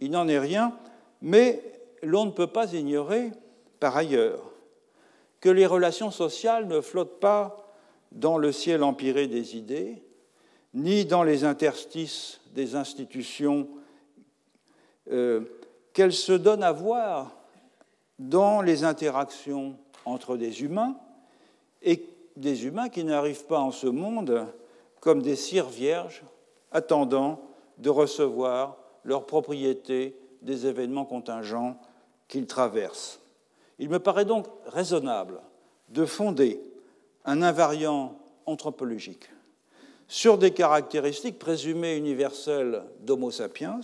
Il n'en est rien, mais l'on ne peut pas ignorer, par ailleurs, que les relations sociales ne flottent pas dans le ciel empyrée des idées, ni dans les interstices des institutions euh, qu'elles se donnent à voir dans les interactions entre des humains, et des humains qui n'arrivent pas en ce monde comme des cires vierges attendant de recevoir leur propriété des événements contingents qu'ils traversent. Il me paraît donc raisonnable de fonder un invariant anthropologique sur des caractéristiques présumées universelles d'Homo sapiens,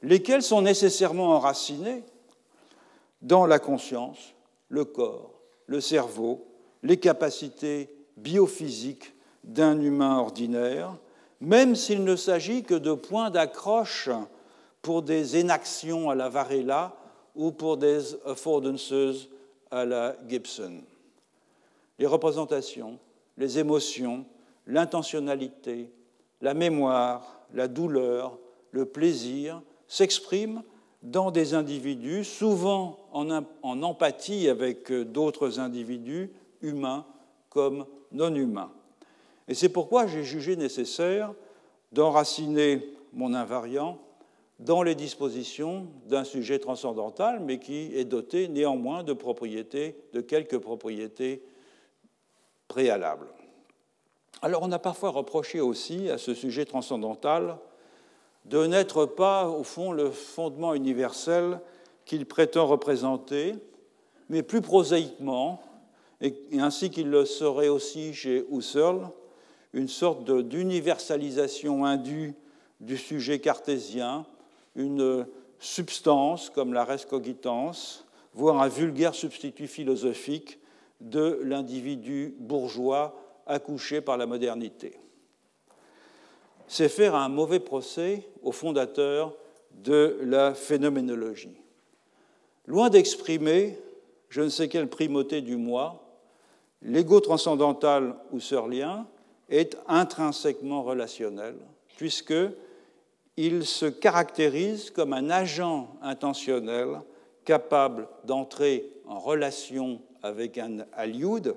lesquelles sont nécessairement enracinées dans la conscience, le corps, le cerveau, les capacités biophysiques d'un humain ordinaire, même s'il ne s'agit que de points d'accroche pour des énactions à la Varela ou pour des affordances à la Gibson. Les représentations, les émotions, l'intentionnalité, la mémoire, la douleur, le plaisir s'expriment dans des individus, souvent en, en empathie avec d'autres individus, humains comme non humains. Et c'est pourquoi j'ai jugé nécessaire d'enraciner mon invariant dans les dispositions d'un sujet transcendantal, mais qui est doté néanmoins de propriétés, de quelques propriétés préalables. Alors on a parfois reproché aussi à ce sujet transcendantal de n'être pas, au fond, le fondement universel qu'il prétend représenter, mais plus prosaïquement, et ainsi qu'il le serait aussi chez Husserl, une sorte de, d'universalisation indue du sujet cartésien, une substance comme la res cogitans, voire un vulgaire substitut philosophique de l'individu bourgeois accouché par la modernité. C'est faire un mauvais procès au fondateur de la phénoménologie. Loin d'exprimer, je ne sais quelle primauté du moi, l'ego transcendantal ou husserlien est intrinsèquement relationnel, puisqu'il se caractérise comme un agent intentionnel capable d'entrer en relation avec un alioud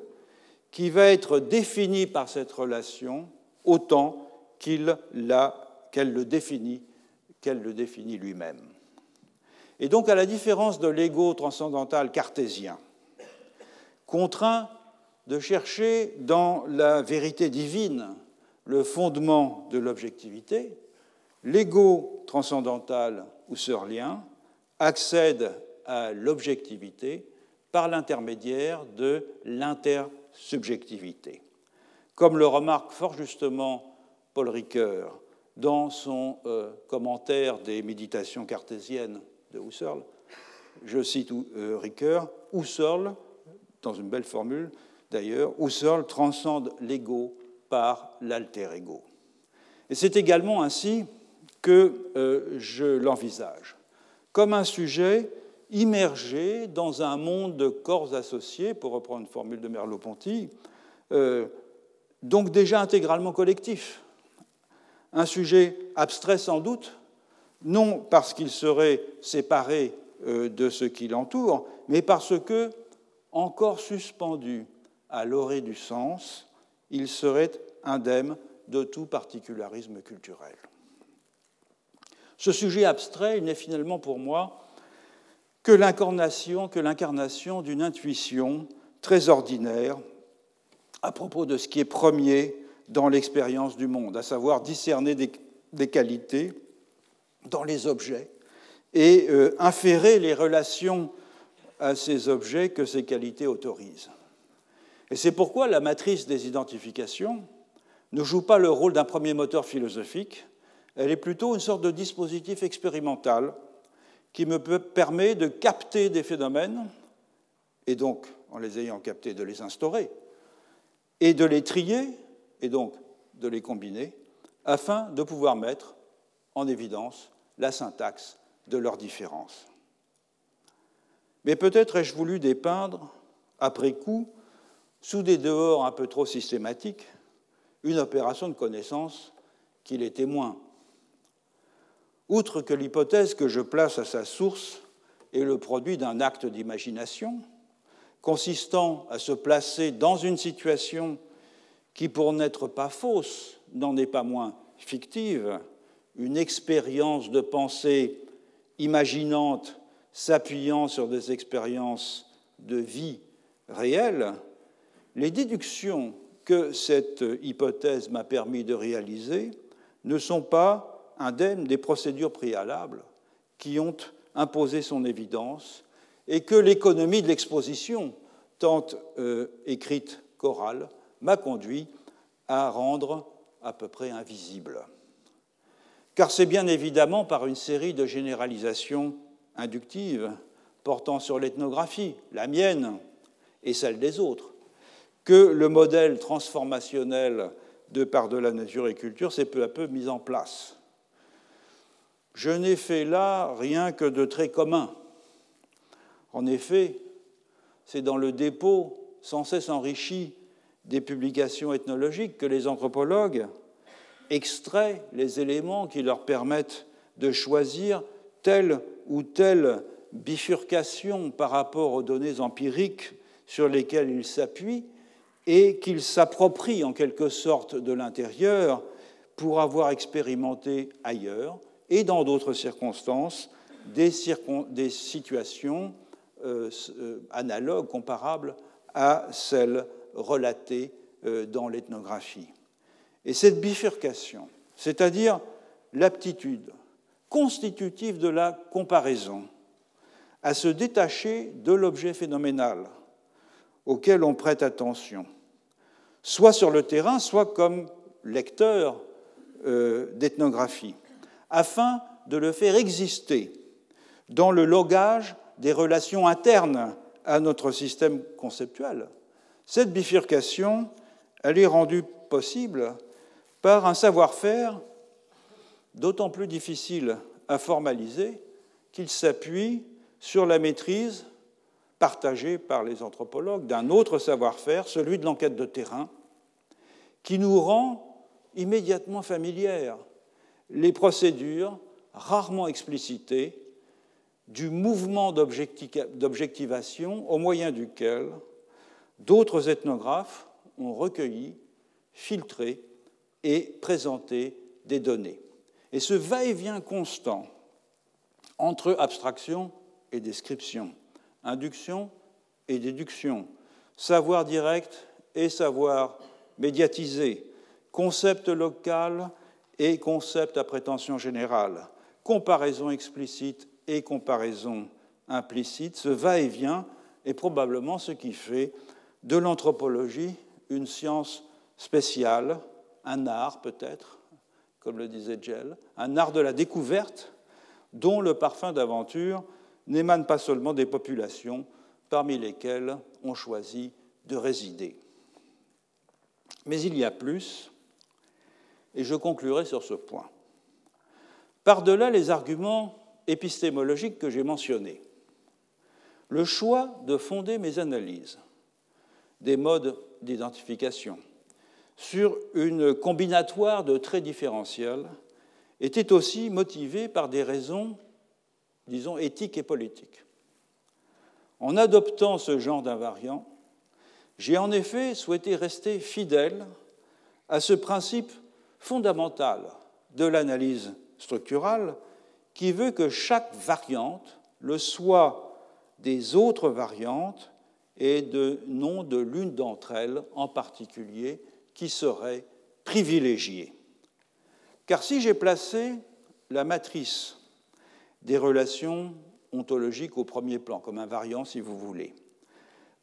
qui va être défini par cette relation autant Qu'il la, qu'elle le définit, qu'elle le définit lui-même. Et donc, à la différence de l'ego transcendantal cartésien, contraint de chercher dans la vérité divine le fondement de l'objectivité, l'ego transcendantal husserlien accède à l'objectivité par l'intermédiaire de l'intersubjectivité. Comme le remarque fort justement Paul Ricoeur, dans son euh, commentaire des méditations cartésiennes de Husserl, je cite euh, Ricoeur, « Husserl, dans une belle formule d'ailleurs, Husserl transcende l'ego par l'alter ego. » Et c'est également ainsi que euh, je l'envisage, comme un sujet immergé dans un monde de corps associés, pour reprendre une formule de Merleau-Ponty, euh, donc déjà intégralement collectif. Un sujet abstrait sans doute, non parce qu'il serait séparé de ce qui l'entoure, mais parce que, encore suspendu à l'orée du sens, il serait indemne de tout particularisme culturel. Ce sujet abstrait n'est finalement pour moi que l'incarnation, que l'incarnation d'une intuition très ordinaire à propos de ce qui est premier dans l'expérience du monde, à savoir discerner des, des qualités dans les objets et euh, inférer les relations à ces objets que ces qualités autorisent. Et c'est pourquoi la matrice des identifications ne joue pas le rôle d'un premier moteur philosophique, elle est plutôt une sorte de dispositif expérimental qui me permet de capter des phénomènes, et donc, en les ayant captés, de les instaurer, et de les trier, et donc de les combiner, afin de pouvoir mettre en évidence la syntaxe de leurs différences. Mais peut-être ai-je voulu dépeindre, après coup, sous des dehors un peu trop systématiques, une opération de connaissance qui les témoigne. Outre que l'hypothèse que je place à sa source est le produit d'un acte d'imagination, consistant à se placer dans une situation qui, pour n'être pas fausse, n'en est pas moins fictive, une expérience de pensée imaginante s'appuyant sur des expériences de vie réelles, les déductions que cette hypothèse m'a permis de réaliser ne sont pas indemnes des procédures préalables qui ont imposé son évidence et que l'économie de l'exposition, tant euh, écrite qu'orale, m'a conduit à rendre à peu près invisible. Car c'est bien évidemment par une série de généralisations inductives portant sur l'ethnographie, la mienne et celle des autres, que le modèle transformationnel de par-delà nature et culture s'est peu à peu mis en place. Je n'ai fait là rien que de très commun. En effet, c'est dans le dépôt sans cesse enrichi des publications ethnologiques que les anthropologues extraient les éléments qui leur permettent de choisir telle ou telle bifurcation par rapport aux données empiriques sur lesquelles ils s'appuient et qu'ils s'approprient en quelque sorte de l'intérieur pour avoir expérimenté ailleurs et dans d'autres circonstances des, circon- des situations Euh, euh, analogue, comparable à celle relatée euh, dans l'ethnographie. Et cette bifurcation, c'est-à-dire l'aptitude constitutive de la comparaison à se détacher de l'objet phénoménal auquel on prête attention, soit sur le terrain, soit comme lecteur euh, d'ethnographie, afin de le faire exister dans le langage des relations internes à notre système conceptuel. Cette bifurcation, elle est rendue possible par un savoir-faire d'autant plus difficile à formaliser qu'il s'appuie sur la maîtrise partagée par les anthropologues d'un autre savoir-faire, celui de l'enquête de terrain, qui nous rend immédiatement familières les procédures rarement explicitées du mouvement d'objectivation au moyen duquel d'autres ethnographes ont recueilli, filtré et présenté des données. Et ce va-et-vient constant entre abstraction et description, induction et déduction, savoir direct et savoir médiatisé, concept local et concept à prétention générale, comparaison explicite et comparaison implicite, ce va-et-vient est probablement ce qui fait de l'anthropologie une science spéciale, un art peut-être, comme le disait Gell, un art de la découverte dont le parfum d'aventure n'émane pas seulement des populations parmi lesquelles on choisit de résider. Mais il y a plus, et je conclurai sur ce point. Par-delà les arguments épistémologique que j'ai mentionné. Le choix de fonder mes analyses des modes d'identification sur une combinatoire de traits différentiels était aussi motivé par des raisons, disons, éthiques et politiques. En adoptant ce genre d'invariant, J'ai en effet souhaité rester fidèle à ce principe fondamental de l'analyse structurale qui veut que chaque variante le soit des autres variantes et de, non de l'une d'entre elles en particulier qui serait privilégiée. Car si j'ai placé la matrice des relations ontologiques au premier plan, comme un variant si vous voulez,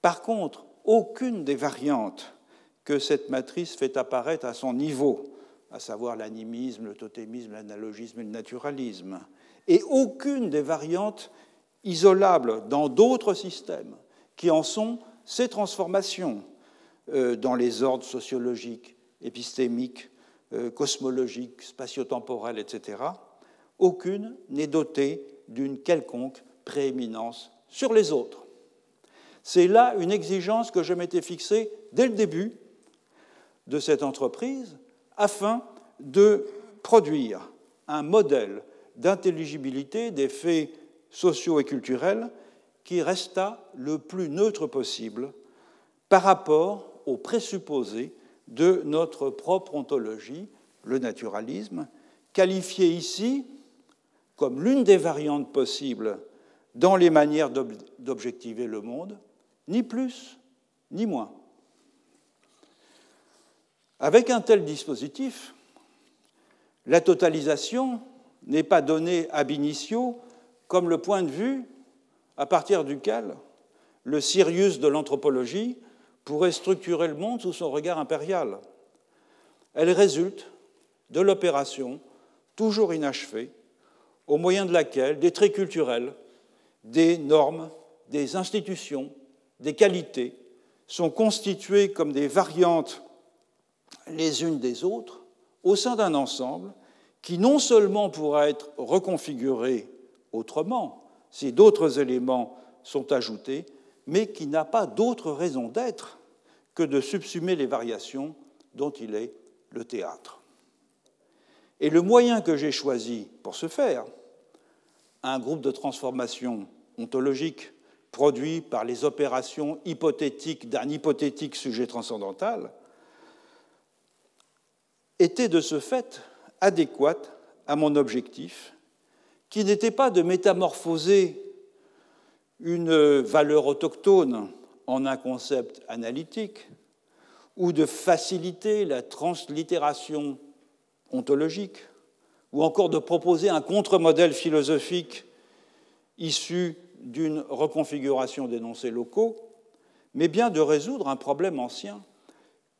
par contre, aucune des variantes que cette matrice fait apparaître à son niveau, à savoir l'animisme, le totémisme, l'analogisme et le naturalisme, et aucune des variantes isolables dans d'autres systèmes qui en sont ces transformations euh, dans les ordres sociologiques, épistémiques, euh, cosmologiques, spatio-temporels, et cetera, aucune n'est dotée d'une quelconque prééminence sur les autres. C'est là une exigence que je m'étais fixée dès le début de cette entreprise afin de produire un modèle d'intelligibilité des faits sociaux et culturels qui resta le plus neutre possible par rapport aux présupposés de notre propre ontologie, le naturalisme, qualifié ici comme l'une des variantes possibles dans les manières d'ob- d'objectiver le monde, ni plus, ni moins. Avec un tel dispositif, la totalisation n'est pas donnée ab initio comme le point de vue à partir duquel le Sirius de l'anthropologie pourrait structurer le monde sous son regard impérial. Elle résulte de l'opération, toujours inachevée, au moyen de laquelle des traits culturels, des normes, des institutions, des qualités sont constituées comme des variantes les unes des autres au sein d'un ensemble qui non seulement pourra être reconfiguré autrement si d'autres éléments sont ajoutés, mais qui n'a pas d'autre raison d'être que de subsumer les variations dont il est le théâtre. Et le moyen que j'ai choisi pour ce faire, un groupe de transformations ontologiques produit par les opérations hypothétiques d'un hypothétique sujet transcendantal, était de ce fait adéquate à mon objectif, qui n'était pas de métamorphoser une valeur autochtone en un concept analytique ou de faciliter la translittération ontologique, ou encore de proposer un contre-modèle philosophique issu d'une reconfiguration d'énoncés locaux, mais bien de résoudre un problème ancien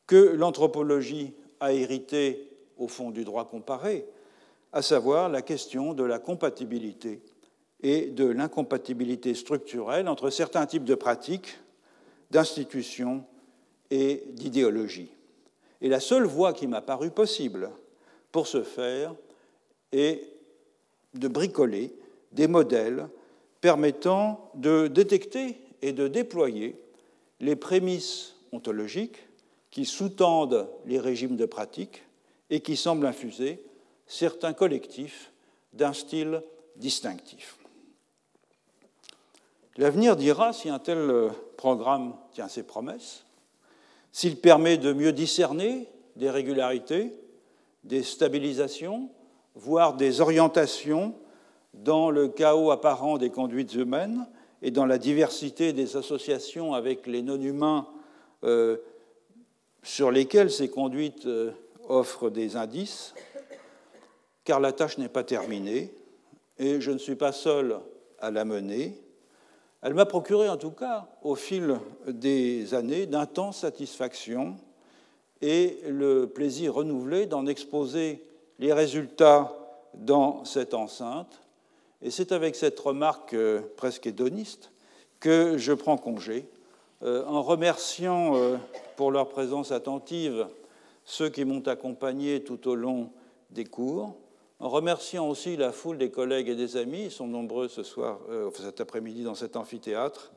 que l'anthropologie a hérité au fond du droit comparé, à savoir la question de la compatibilité et de l'incompatibilité structurelle entre certains types de pratiques, d'institutions et d'idéologies. Et la seule voie qui m'a paru possible pour ce faire et de bricoler des modèles permettant de détecter et de déployer les prémices ontologiques qui sous-tendent les régimes de pratique et qui semblent infuser certains collectifs d'un style distinctif. L'avenir dira si un tel programme tient ses promesses, s'il permet de mieux discerner des régularités, des stabilisations, voire des orientations dans le chaos apparent des conduites humaines et dans la diversité des associations avec les non-humains euh, sur lesquelles ces conduites euh, offrent des indices, car la tâche n'est pas terminée et je ne suis pas seul à la mener. Elle m'a procuré en tout cas, au fil des années, d'intenses satisfactions et le plaisir renouvelé d'en exposer les résultats dans cette enceinte. Et c'est avec cette remarque presque hédoniste que je prends congé, euh, en remerciant euh, pour leur présence attentive ceux qui m'ont accompagné tout au long des cours, en remerciant aussi la foule des collègues et des amis, ils sont nombreux ce soir, euh, cet après-midi dans cet amphithéâtre,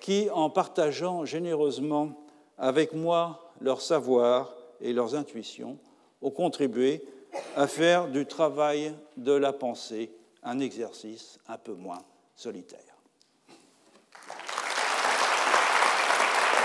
qui, en partageant généreusement avec moi leur savoir et leurs intuitions, ont contribué à faire du travail de la pensée un exercice un peu moins solitaire.